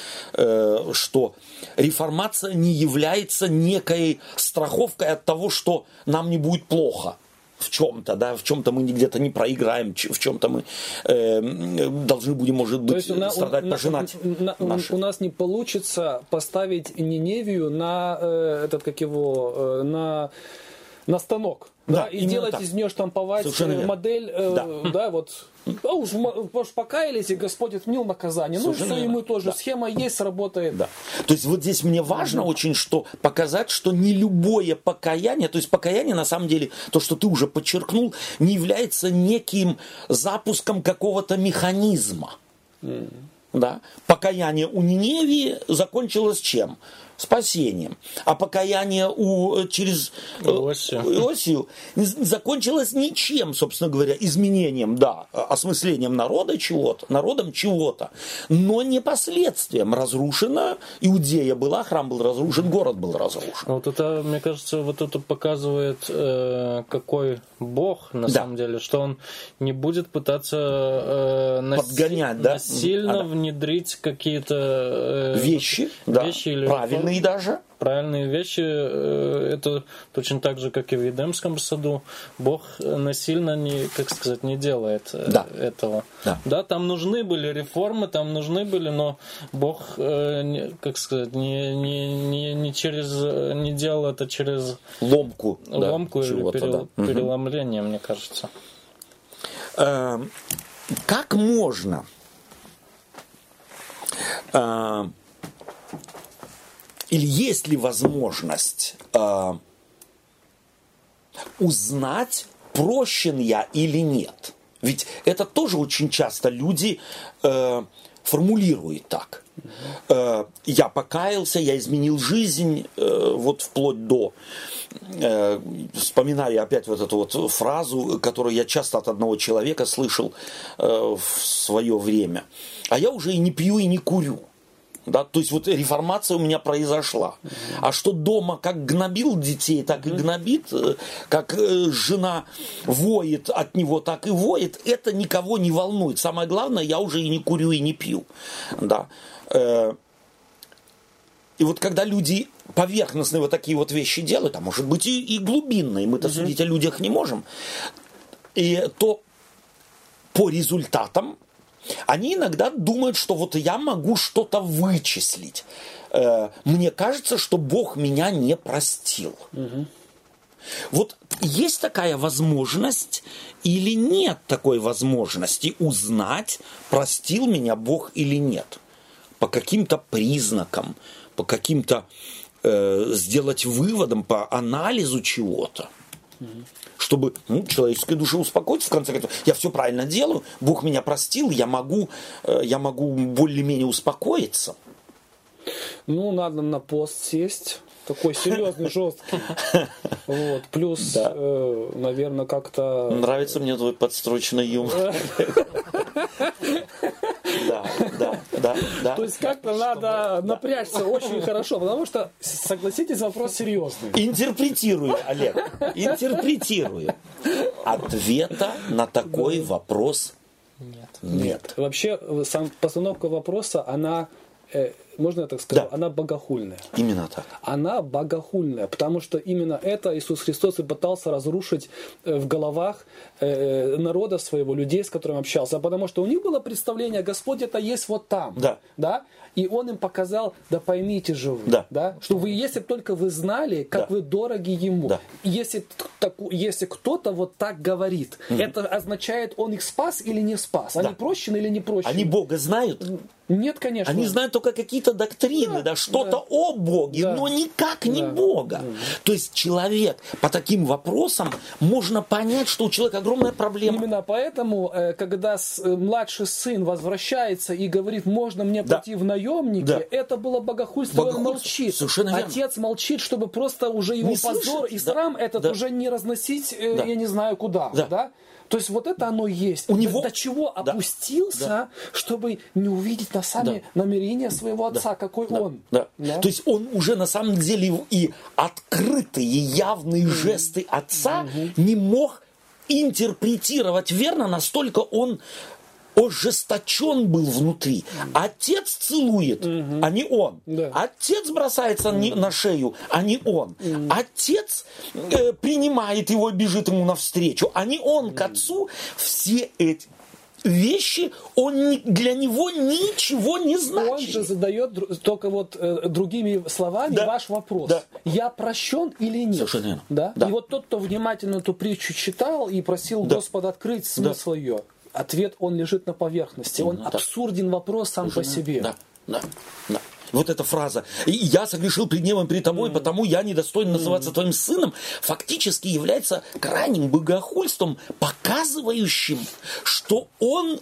что реформация не является некой страховкой от того, что нам не будет плохо в чем-то, да, в чем-то мы где-то не проиграем, в чем-то мы э, должны будем, может быть, на, страдать, у, пожинать. На, наши. У нас не получится поставить Ниневию на э, этот, как его, э, на... на станок, да, да, и делать так. из нее штамповать Совершенно модель, э, да. да, вот, а уж, уж покаялись, и Господь отменил наказание, Совершенно ну, все ему тоже, да. схема есть, сработает. Да. То есть, вот здесь мне важно да. очень что показать, что не любое покаяние, то есть, покаяние, на самом деле, то, что ты уже подчеркнул, не является неким запуском какого-то механизма. Mm. Да? Покаяние у Ниневии закончилось чем? Спасением. А покаяние у, через Иосию. Иосию закончилось ничем, собственно говоря, изменением, да, осмыслением народа чего-то, народом чего-то, но не последствием. Разрушена Иудея была, храм был разрушен, город был разрушен. Вот это, мне кажется, вот это показывает, какой Бог, на да. самом деле, что Он не будет пытаться наси... подгонять, да? насильно а, да. внедрить какие-то вещи, да. вещи или правильные. И даже правильные вещи, это точно так же, как и в Едемском саду, Бог насильно не, как сказать, не делает да. этого. Да. да, там нужны были реформы, там нужны были, но Бог, как сказать, не, не, не, не, через, не делал это через ломку, ломку да, или перел, да. переломление, угу. мне кажется. Э, как можно... Э, Или есть ли возможность э, узнать, прощен я или нет? Ведь это тоже очень часто люди э, формулируют так. Э, я покаялся, я изменил жизнь, э, вот вплоть до... Э, вспоминаю опять вот эту вот фразу, которую я часто от одного человека слышал э, в свое время. А я уже и не пью, и не курю. Да, то есть вот реформация у меня произошла. Mm-hmm. А что дома как гнобил детей, так mm-hmm. и гнобит, как жена воет от него, так и воет, это никого не волнует. Самое главное, я уже и не курю, и не пью. Да. И вот когда люди поверхностные вот такие вот вещи делают, а может быть и, и глубинные, мы-то mm-hmm. судить о людях не можем, и то по результатам они иногда думают, что вот я могу что-то вычислить. Мне кажется, что Бог меня не простил. Угу. Вот есть такая возможность или нет такой возможности узнать, простил меня Бог или нет? По каким-то признакам, по каким-то э, сделать выводам, по анализу чего-то. Угу. Чтобы ну, человеческой душе успокоиться, в конце концов, я все правильно делаю, Бог меня простил, я могу, я могу более-менее успокоиться. Ну, надо на пост сесть, такой серьезный, жесткий. Вот, плюс, да. э, наверное, как-то... Нравится мне твой подстрочный юмор. Да, да, да, да. То есть как-то надо напрячься очень хорошо, потому что, согласитесь, вопрос серьезный. Интерпретирую, Олег, интерпретирую. Ответа на такой вопрос нет. Нет. Вообще, сам постановка вопроса, она... Можно я так сказать? Да. Она богохульная. Именно так. Она богохульная, потому что именно это Иисус Христос и пытался разрушить в головах народа своего, людей, с которыми общался. Потому что у них было представление, Господь это есть вот там. Да. Да? И Он им показал, да поймите же вы. Да. Да? Что вы, если бы только вы знали, как да. вы дороги Ему. Да. Если, так, если кто-то вот так говорит, mm-hmm. это означает, он их спас или не спас? Они да. прощены или не прощены? Они Бога знают? Нет, конечно. Они знают только какие-то доктрины, да, да что-то да. о Боге, да. но никак да. не Бога. Да. То есть человек по таким вопросам можно понять, что у человека огромная проблема. Именно поэтому, когда младший сын возвращается и говорит, можно мне да. пойти в наемники, да. это было богохульство, богохульство. Он молчит. Совершенно Отец верно. молчит, чтобы просто уже его не позор слышать. И срам да. этот да. уже не разносить, да. я не знаю куда. Да. Да? То есть вот это оно есть. У До него... чего да. опустился, да. чтобы не увидеть на сами да. намерения своего отца, да. какой да. он. Да. Да. То есть он уже на самом деле и открытые, явные mm-hmm. жесты отца mm-hmm. не мог интерпретировать верно, настолько он ожесточен был внутри. Mm-hmm. Отец целует, mm-hmm. а не он. Yeah. Отец бросается mm-hmm. на шею, а не он. Mm-hmm. Отец э, принимает его и бежит ему навстречу, а не он mm-hmm. к отцу. Все эти вещи, он для него ничего не значит. Он же задает только вот э, другими словами да. ваш вопрос. Да. Я прощен или нет? Совершенно верно. Да? Да. И вот тот, кто внимательно эту притчу читал и просил да. Господа открыть смысл да. ее, ответ, он лежит на поверхности. Он да. абсурден вопрос сам Совершенно. по себе. Да, да, да. Вот эта фраза «Я согрешил пред небом, пред тобой, mm. потому я недостоин mm. называться твоим сыном» фактически является крайним богохульством, показывающим, что он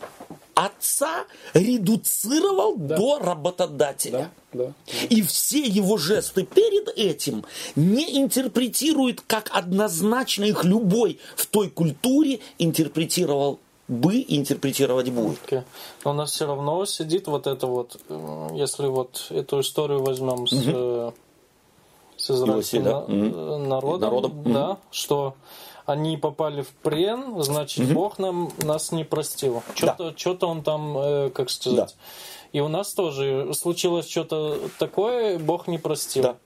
отца редуцировал да. до работодателя. Да, да, да. И все его жесты перед этим не интерпретируют, как однозначно их любой в той культуре интерпретировал бы интерпретировать будет. Okay. Но у нас все равно сидит вот это вот, если вот эту историю возьмем с, mm-hmm. с израильским Иосия, на, да? mm-hmm. народом, народом. Mm-hmm. Да, что они попали в плен, значит, mm-hmm. Бог нам, нас не простил. Что-то, да. что-то он там, э, как сказать. Да. И у нас тоже случилось что-то такое, Бог не простил. Да.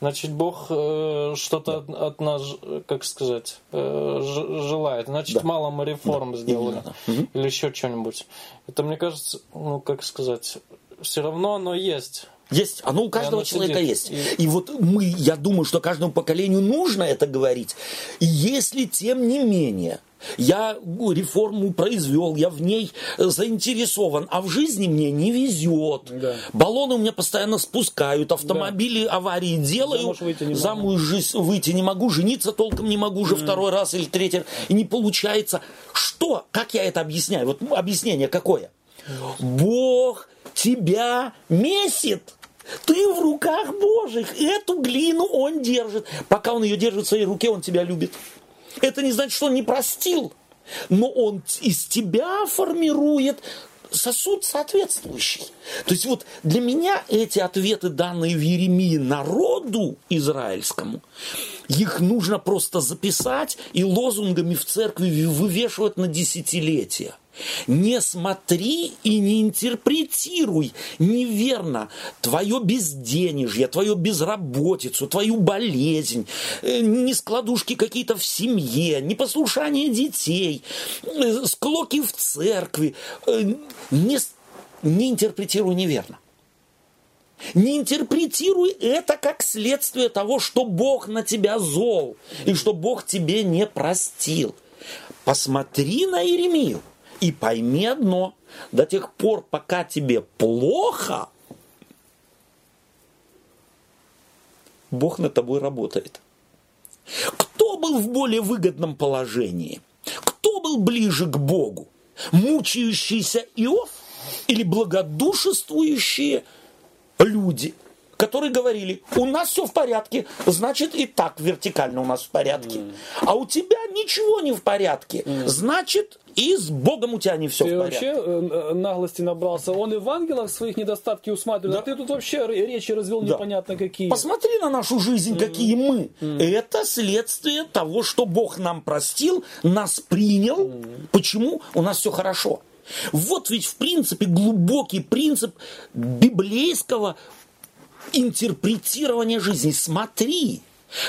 Значит, Бог э, что-то да. от нас, как сказать, э, ж, желает. Значит, да. мало мы реформ да. сделали. Да. Или еще что-нибудь. Это, мне кажется, ну, как сказать, все равно оно есть. Есть. Оно у каждого человека сидит. есть. И... И вот мы, я думаю, что каждому поколению нужно это говорить. Если, тем не менее, я реформу произвел, я в ней заинтересован, а в жизни мне не везет. Да. Баллоны у меня постоянно спускают, автомобили, да. аварии делаю, замуж выйти, выйти не могу, жениться толком не могу уже mm. второй раз или третий, и не получается. Что? Как я это объясняю? Вот объяснение какое? Бог тебя месит. Ты в руках Божьих. Эту глину он держит. Пока он ее держит в своей руке, он тебя любит. Это не значит, что он не простил, но он из тебя формирует сосуд соответствующий. То есть вот для меня эти ответы, данные в Иеремии народу израильскому, их нужно просто записать и лозунгами в церкви вывешивать на десятилетия. Не смотри и не интерпретируй неверно твое безденежье, твою безработицу, твою болезнь, нескладушки какие-то в семье, непослушание детей, склоки в церкви. Не, не интерпретируй неверно. Не интерпретируй это как следствие того, что Бог на тебя зол и что Бог тебе не простил. Посмотри на Иеремию. И пойми одно, до тех пор, пока тебе плохо, Бог над тобой работает. Кто был в более выгодном положении? Кто был ближе к Богу? Мучающийся Иов или благодушествующие люди, которые говорили, у нас все в порядке, значит и так вертикально у нас в порядке. Mm. А у тебя ничего не в порядке, mm. значит... И с Богом у тебя не все ты в порядке. Вообще наглости набрался. Он и в ангелах своих недостатки усматривал. Да. А ты тут вообще речи развел да. непонятно какие. Посмотри на нашу жизнь, mm-hmm. какие мы. Mm-hmm. Это следствие того, что Бог нам простил, нас принял. Mm-hmm. Почему? У нас все хорошо. Вот ведь в принципе глубокий принцип библейского интерпретирования жизни. Смотри.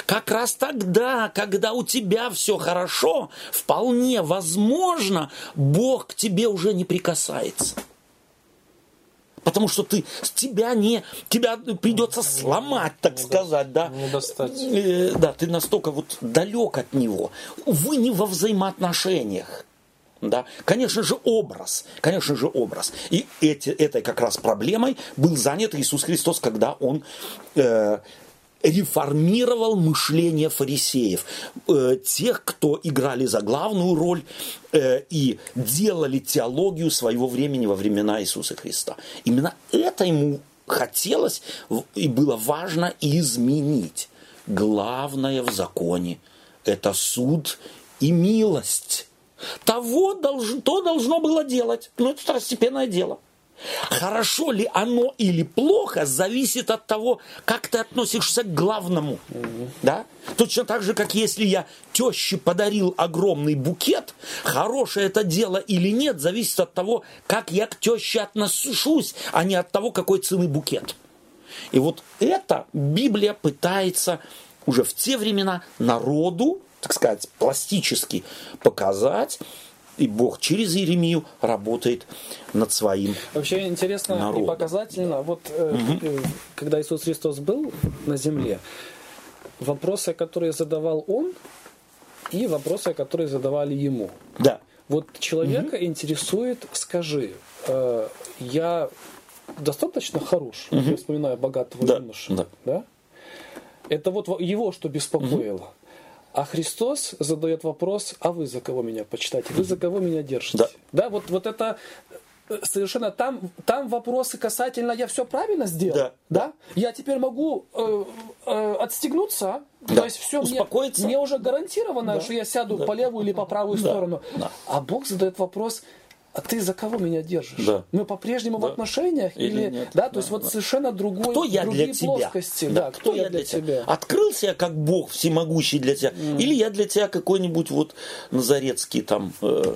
Как раз тогда, когда у тебя все хорошо, вполне возможно, Бог к тебе уже не прикасается. Потому что ты, тебя, не, тебя придется сломать, так сказать. Да? Не достать. Да, ты настолько вот далек от него. Вы не во взаимоотношениях. Да? Конечно же, образ. Конечно же, образ. И эти, этой как раз проблемой был занят Иисус Христос, когда Он... Э, реформировал мышление фарисеев, э, тех, кто играли за главную роль э, и делали теологию своего времени во времена Иисуса Христа. Именно это ему хотелось и было важно изменить. Главное в законе – это суд и милость. Того долж, то должно было делать, но это второстепенное дело. Хорошо ли оно или плохо, зависит от того, как ты относишься к главному. Mm-hmm. Да? Точно так же, как если я теще подарил огромный букет, хорошее это дело или нет, зависит от того, как я к теще отношусь, а не от того, какой цены букет. И вот это Библия пытается уже в те времена народу, так сказать, пластически показать, И Бог через Иеремию работает над своим народом. Вообще интересно народом. И показательно, да. вот угу. когда Иисус Христос был на земле, вопросы, которые задавал Он, и вопросы, которые задавали Ему. Да. Вот человека угу. интересует, скажи, э, я достаточно хорош, угу. я вспоминаю богатого да. юношу. Да. Да? Это вот его что беспокоило. Угу. А Христос задает вопрос, а вы за кого меня почитаете? Вы за кого меня держите? Да, да вот, вот это совершенно... Там, там вопросы касательно «я все правильно сделал?» Да. да? Я теперь могу э, э, отстегнуться? Да. То есть все, мне, мне уже гарантировано, да. что я сяду да. по левую или по правую да. сторону. Да. А Бог задает вопрос... А ты за кого меня держишь? Да. Мы по-прежнему да. в отношениях? Или, или нет? Да, да, то есть да. вот совершенно другой, кто я другие для тебя? Плоскости. Да. Да. Кто, кто я для, для тебя? тебя? Открылся я как Бог всемогущий для тебя? Mm. Или я для тебя какой-нибудь вот назарецкий там э,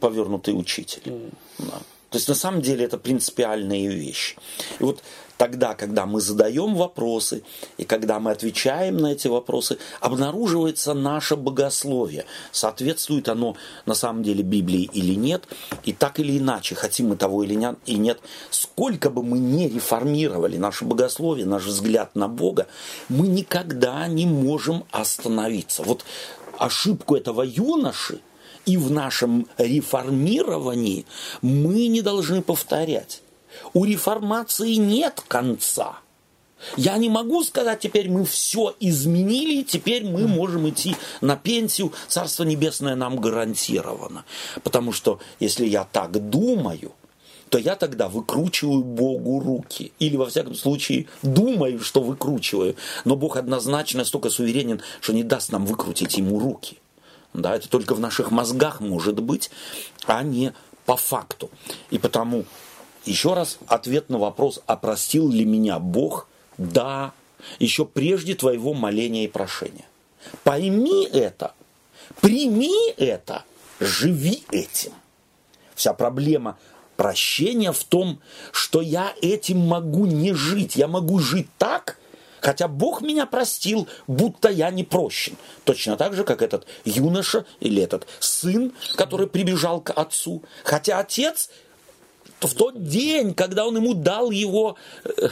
повернутый учитель? Mm. Да. То есть на самом деле это принципиальные вещи. И вот тогда, когда мы задаем вопросы, и когда мы отвечаем на эти вопросы, обнаруживается наше богословие. Соответствует оно на самом деле Библии или нет, и так или иначе, хотим мы того или нет, сколько бы мы ни реформировали наше богословие, наш взгляд на Бога, мы никогда не можем остановиться. Вот ошибку этого юноши и в нашем реформировании мы не должны повторять. У реформации нет конца. Я не могу сказать, теперь мы все изменили, теперь мы можем идти на пенсию, Царство Небесное нам гарантировано. Потому что если я так думаю, то я тогда выкручиваю Богу руки. Или, во всяком случае, думаю, что выкручиваю. Но Бог однозначно настолько суверенен, что не даст нам выкрутить Ему руки. Да, это только в наших мозгах может быть, а не по факту. И потому... Еще раз ответ на вопрос, а простил ли меня Бог? Да, еще прежде твоего моления и прошения. Пойми это, прими это, живи этим. Вся проблема прощения в том, что я этим могу не жить. Я могу жить так, хотя Бог меня простил, будто я не прощен. Точно так же, как этот юноша или этот сын, который прибежал к отцу. Хотя отец... В тот день, когда он ему дал его э,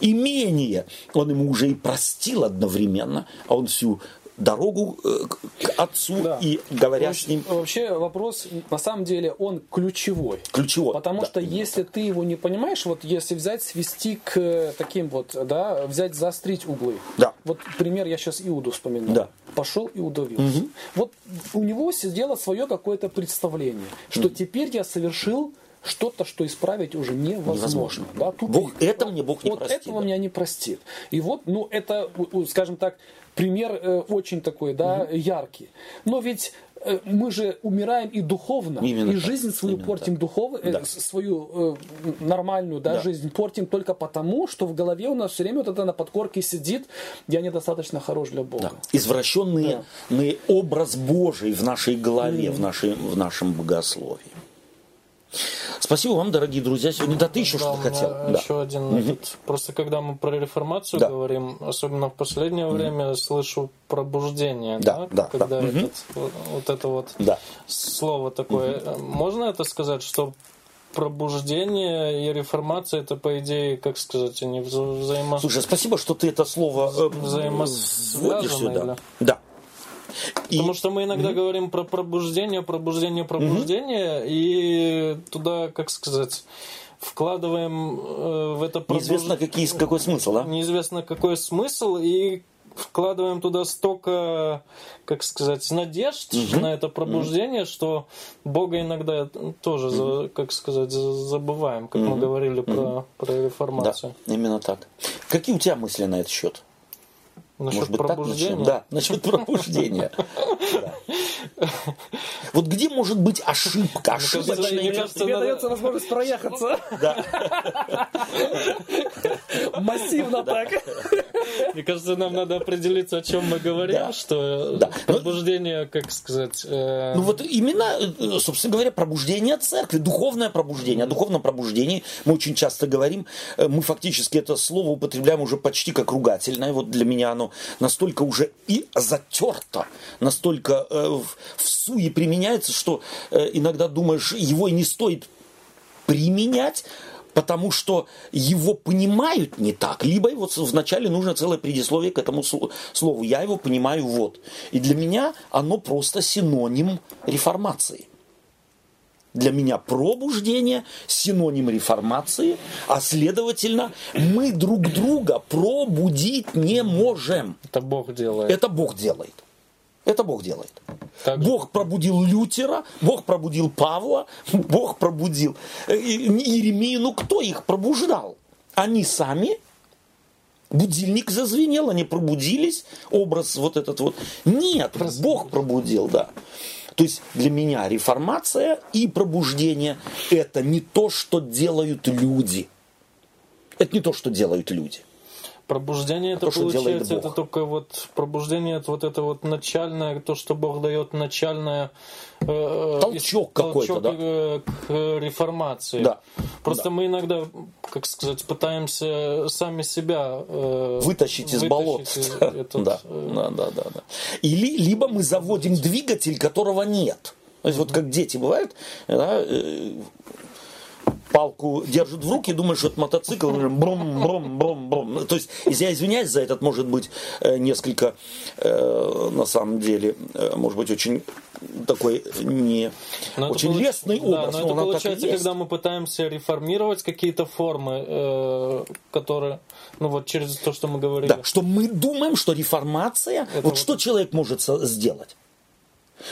имение, он ему уже и простил одновременно, а он всю дорогу э, к отцу да. и говоря вообще, с ним... Вообще вопрос, на самом деле, он ключевой. Ключевой, Потому да, что если так. ты его не понимаешь, вот если взять, свести к таким вот, да, взять, заострить углы. Да. Вот пример, я сейчас Иуду вспоминаю. Да. Пошел и удавился. Угу. Вот у него сидело свое какое-то представление, что угу. теперь я совершил... Что-то, что исправить уже невозможно. невозможно. Да, тут Бог, и, это вот, мне Бог не вот простит. Вот этого да. меня не простит. И вот, ну, это, скажем так, пример э, очень такой, да, угу. яркий. Но ведь э, мы же умираем и духовно, именно и так. жизнь свою Именно портим так. духовно, э, да. свою э, нормальную да, да. жизнь портим только потому, что в голове у нас все время вот это на подкорке сидит, я недостаточно хорош для Бога. Да. Извращенный да. образ Божий в нашей голове, mm. в, нашей, в нашем богословии. Спасибо вам, дорогие друзья. Сегодня да ты еще да, что-то хотел. Еще да. один. Угу. Просто когда мы про реформацию да. говорим, особенно в последнее угу. время, слышу пробуждение. Да, да, да, когда да. Этот, угу. вот это вот да. слово такое. Угу. Можно это сказать, что пробуждение и реформация это, по идее, как сказать, они взаимосвязаны. Слушай, спасибо, что ты это слово э, взаимосводишь сюда. Или? Да. И... Потому что мы иногда mm-hmm. говорим про пробуждение, пробуждение, пробуждение, mm-hmm. и туда, как сказать, вкладываем э, в это пробуждение. Неизвестно какие, какой смысл, да? Неизвестно какой смысл, и вкладываем туда столько, как сказать, надежд mm-hmm. на это пробуждение, mm-hmm. что Бога иногда тоже, mm-hmm. за, как сказать, забываем, как mm-hmm. мы говорили mm-hmm. про, про реформацию. Да, именно так. Какие у тебя мысли на этот счет? Насчет Может быть, пробуждения? Так начнем? Да, насчет пробуждения. Вот где может быть ошибка? Тебе дается возможность проехаться. Массивно так. Мне кажется, нам надо определиться, о чем мы говорим, что пробуждение, как сказать... Ну вот именно, собственно говоря, пробуждение церкви, духовное пробуждение. О духовном пробуждении мы очень часто говорим. Мы фактически это слово употребляем уже почти как ругательное. Вот для меня оно настолько уже и затерто, настолько в суе применения применяется, что иногда думаешь, его и не стоит применять, потому что его понимают не так. Либо вот вначале нужно целое предисловие к этому слову. Я его понимаю вот. И для меня оно просто синоним реформации. Для меня пробуждение синоним реформации, а следовательно, мы друг друга пробудить не можем. Это Бог делает. Это Бог делает. Это Бог делает. Так. Бог пробудил Лютера, Бог пробудил Павла, Бог пробудил Иеремию. Ну кто их пробуждал? Они сами. Будильник зазвенел, они пробудились. Образ вот этот вот. Нет, Бог пробудил, да. То есть для меня реформация и пробуждение – это не то, что делают люди. Это не то, что делают люди. Пробуждение а это то, получается, это только вот пробуждение, это вот это вот начальное, то, что Бог дает начальное э, толчок э, какой-то, толчок, да? э, к реформации. Да. Просто да. мы иногда, как сказать, пытаемся сами себя э, вытащить из болота. Да, да, да, да. Или либо мы заводим двигатель, которого нет. То есть вот как дети бывают. Да, э, палку держит в руки, думает, что это мотоцикл, брум-брум-брум-брум. То есть, я извиняюсь за этот, может быть, несколько, на самом деле, может быть, очень такой не... Но очень получ... лестный образ. Да, но, но это получается, когда мы пытаемся реформировать какие-то формы, которые, ну вот через то, что мы говорили. Да, что мы думаем, что реформация, это вот, вот что человек может сделать?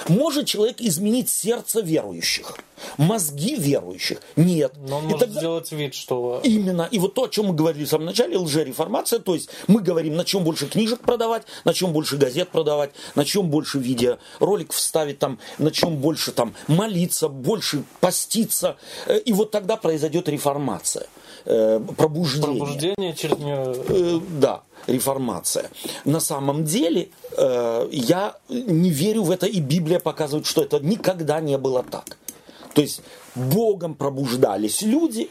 Может человек изменить сердце верующих, мозги верующих? Нет. Но он и может тогда... сделать вид, что... Именно. И вот то, о чем мы говорили в самом начале, лжереформация, то есть мы говорим, на чем больше книжек продавать, на чем больше газет продавать, на чем больше видеороликов вставить, там, на чем больше там, молиться, больше поститься. И вот тогда произойдет реформация, пробуждение. Пробуждение через нее... Да. Реформация. На самом деле, э, я не верю в это, и Библия показывает, что это никогда не было так. То есть Богом пробуждались люди,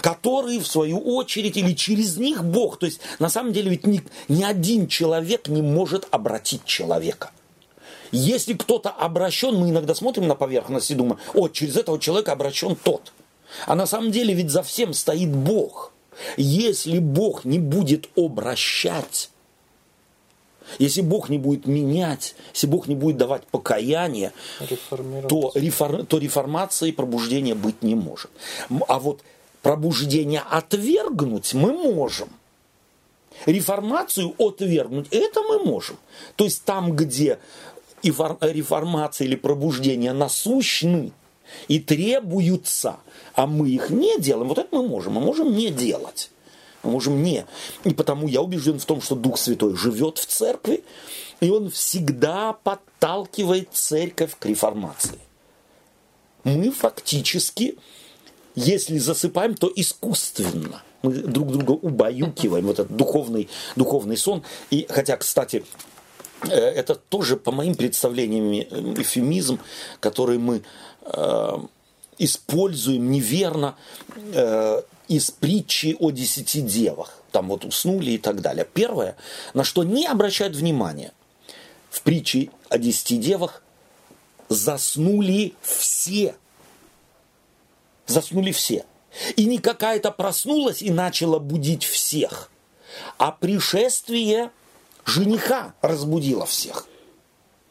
которые, в свою очередь, или через них Бог. То есть, на самом деле, ведь ни, ни один человек не может обратить человека. Если кто-то обращен, мы иногда смотрим на поверхность и думаем, о, через этого человека обращен тот. А на самом деле, ведь за всем стоит Бог. Если Бог не будет обращать, если Бог не будет менять, если Бог не будет давать покаяние, то, рефор, то реформации и пробуждения быть не может. А вот пробуждение отвергнуть мы можем. Реформацию отвергнуть – это мы можем. То есть там, где реформация или пробуждение насущны, и требуются, а мы их не делаем. Вот это мы можем, мы можем не делать. Мы можем не. И потому я убежден в том, что Дух Святой живет в церкви, и он всегда подталкивает церковь к реформации. Мы фактически, если засыпаем, то искусственно. Мы друг друга убаюкиваем, вот этот духовный, духовный сон. И хотя, кстати... Это тоже, по моим представлениям, эвфемизм, который мы э, используем неверно э, из притчи о десяти девах. Там вот уснули и так далее. Первое, на что не обращают внимания, в притче о десяти девах заснули все. Заснули все. И не какая-то проснулась и начала будить всех. А пришествие... жениха разбудила всех.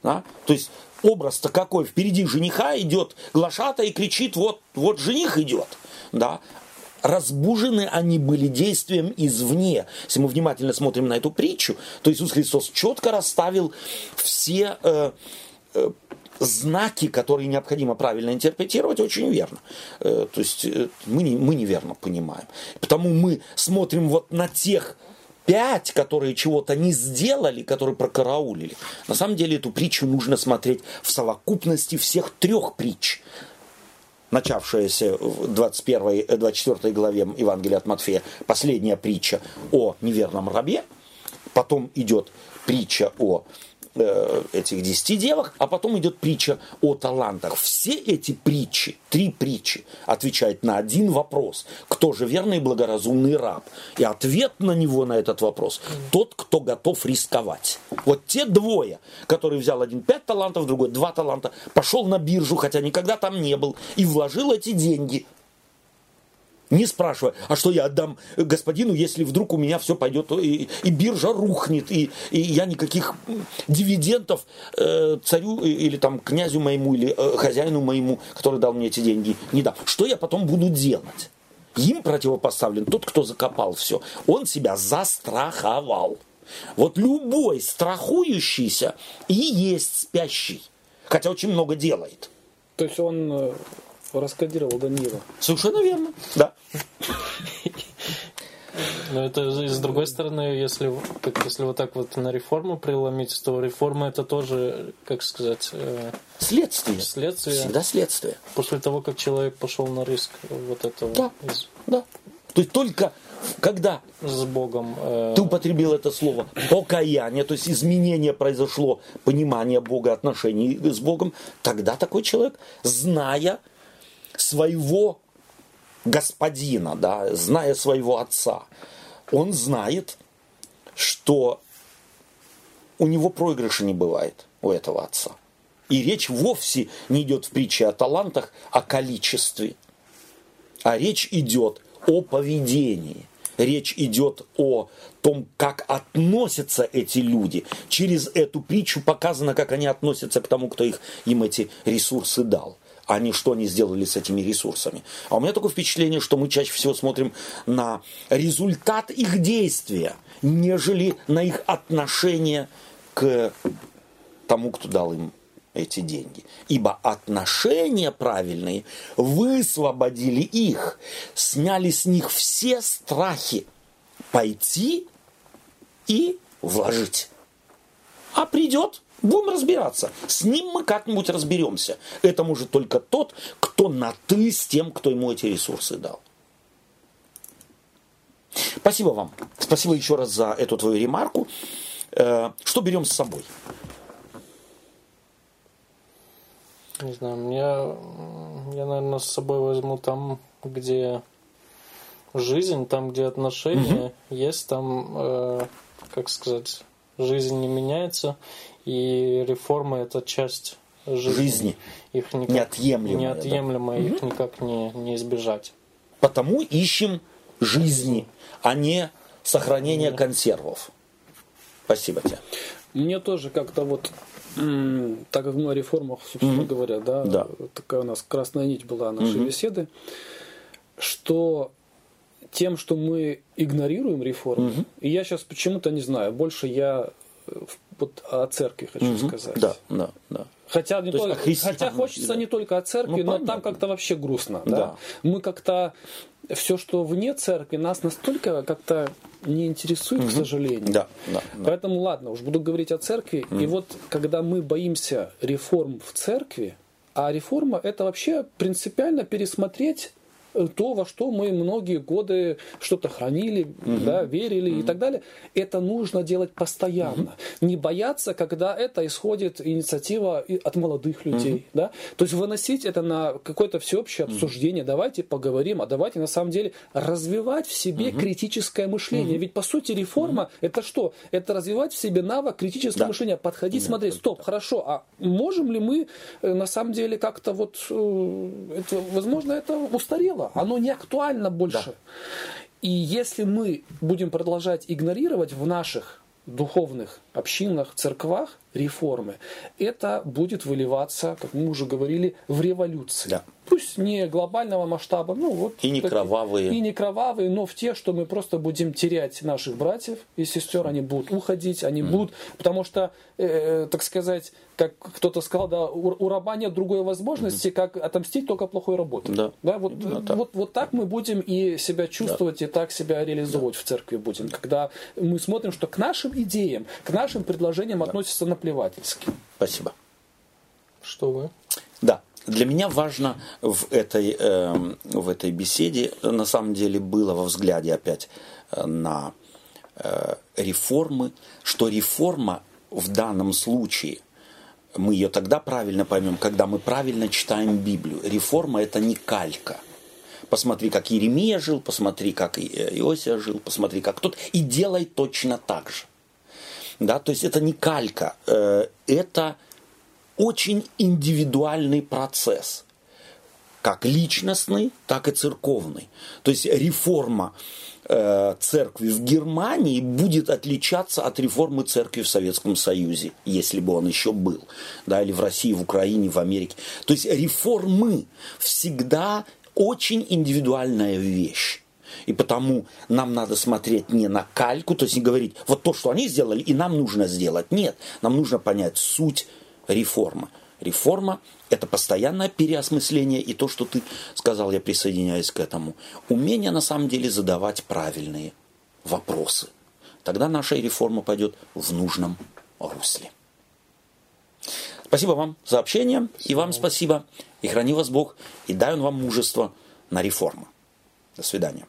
Да? То есть образ-то какой? Впереди жениха идет глашатай и кричит, вот, вот жених идет. Да? Разбужены они были действием извне. Если мы внимательно смотрим на эту притчу, то Иисус Христос четко расставил все э, э, знаки, которые необходимо правильно интерпретировать, очень верно. Э, то есть э, мы, не, мы неверно понимаем. Потому мы смотрим вот на тех... Пять, которые чего-то не сделали, которые прокараулили. На самом деле эту притчу нужно смотреть в совокупности всех трех притч, начавшаяся в двадцать первой, двадцать четвёртой главе Евангелия от Матфея, последняя притча о неверном рабе, потом идет притча о э, этих десяти девах, а потом идет притча о талантах. Все эти притчи, три притчи, отвечают на один вопрос. Кто же верный и благоразумный раб? И ответ на него, на этот вопрос, тот, кто готов рисковать. Вот те двое, которые взял один пять талантов, другой два таланта, пошел на биржу, хотя никогда там не был, и вложил эти деньги. Не спрашивая, а что я отдам господину, если вдруг у меня все пойдет, и, и биржа рухнет, и, и я никаких дивидендов э, царю или там князю моему, или э, хозяину моему, который дал мне эти деньги, не дам. Что я потом буду делать? Им противопоставлен тот, кто закопал все. Он себя застраховал. Вот любой страхующийся и есть спящий, хотя очень много делает. То есть он... раскодировал Даниила. Совершенно верно, да. Но это, с другой стороны, если, так, если вот так вот на реформу преломить, то реформа это тоже, как сказать... Э, следствие. Следствие. Всегда следствие. После того, как человек пошел на риск вот этого. Да, из... да. То есть только когда с Богом, э... ты употребил это слово покаяние, то есть изменение произошло, понимание Бога, отношений с Богом, тогда такой человек, зная своего господина, да, зная своего отца, он знает, что у него проигрыша не бывает, у этого отца. И речь вовсе не идет в притче о талантах, о количестве. А речь идет о поведении. Речь идет о том, как относятся эти люди. Через эту притчу показано, как они относятся к тому, кто их, им эти ресурсы дал. А не что они сделали с этими ресурсами. А у меня такое впечатление, что мы чаще всего смотрим на результат их действия, нежели на их отношение к тому, кто дал им эти деньги. Ибо отношения правильные высвободили их, сняли с них все страхи пойти и вложить. А придет... Будем разбираться. С ним мы как-нибудь разберемся. Это может только тот, кто на «ты» с тем, кто ему эти ресурсы дал. Спасибо вам. Спасибо еще раз за эту твою ремарку. Что берем с собой? Не знаю. Я, я наверное, с собой возьму там, где жизнь, там, где отношения угу. есть, там, э, как сказать, жизнь не меняется. И реформа – это часть жизни. Жизни. Их никак, неотъемлемая. Неотъемлемая, да? Их угу. никак не, не избежать. Потому ищем жизни, а не сохранение Нет. консервов. Спасибо тебе. Мне тоже как-то вот, м- так как мы о реформах, собственно угу. говоря, да, да, такая у нас красная нить была нашей угу. беседы, что... тем, что мы игнорируем реформы, угу. и я сейчас почему-то не знаю, больше я вот о церкви хочу угу. сказать. Да, да, да. Хотя, не то только, христи... хотя хочется да. не только о церкви, ну, но там как-то вообще грустно. Да. Да. Мы как-то все, что вне церкви, нас настолько как-то не интересует, угу. к сожалению. Да, да, да. Поэтому ладно, уж буду говорить о церкви. Угу. И вот когда мы боимся реформ в церкви, а реформа это вообще принципиально пересмотреть то, во что мы многие годы что-то хранили, угу. да, верили угу. и так далее, это нужно делать постоянно. Угу. Не бояться, когда это исходит инициатива от молодых людей. Угу. Да? То есть выносить это на какое-то всеобщее обсуждение. Угу. Давайте поговорим, а давайте на самом деле развивать в себе угу. критическое мышление. Угу. Ведь по сути реформа угу. это что? Это развивать в себе навык критического да. мышления. Подходить, да, смотреть, стоп, да. хорошо, а можем ли мы на самом деле как-то вот, это, возможно, это устарело. Оно не актуально больше. Да. И если мы будем продолжать игнорировать в наших духовных общинах, церквах реформы, это будет выливаться, как мы уже говорили, в революции. Да. Пусть не глобального масштаба, ну вот и не такие, кровавые. И не кровавые, но в те, что мы просто будем терять наших братьев и сестер, они будут уходить, они mm-hmm. будут, потому что, э, так сказать, как кто-то сказал, да, у, у раба нет другой возможности, mm-hmm. как отомстить только плохой работой. Да. Да, вот, да, вот, да. Вот, вот так мы будем и себя чувствовать, да. и так себя реализовывать да. в церкви будем, когда мы смотрим, что к нашим идеям, к нашим предложениям да. относятся наплевательски. Спасибо. Что вы? Да. Для меня важно в этой, э, в этой беседе, на самом деле, было во взгляде опять на э, реформы, что реформа в данном случае мы ее тогда правильно поймем, когда мы правильно читаем Библию. Реформа – это не калька. Посмотри, как Иеремия жил, посмотри, как Иосия жил, посмотри, как тот. И делай точно так же. Да? То есть это не калька. Это очень индивидуальный процесс. Как личностный, так и церковный. То есть реформа церкви в Германии будет отличаться от реформы церкви в Советском Союзе, если бы он еще был, да, или в России, в Украине, в Америке. То есть реформы всегда очень индивидуальная вещь. И потому нам надо смотреть не на кальку, то есть не говорить, вот то, что они сделали, и нам нужно сделать. Нет, нам нужно понять суть реформы. Реформа – это постоянное переосмысление, и то, что ты сказал, я присоединяюсь к этому. Умение, на самом деле, задавать правильные вопросы. Тогда наша реформа пойдет в нужном русле. Спасибо вам за общение, спасибо. И вам спасибо, и храни вас Бог, и дай Он вам мужество на реформу. До свидания.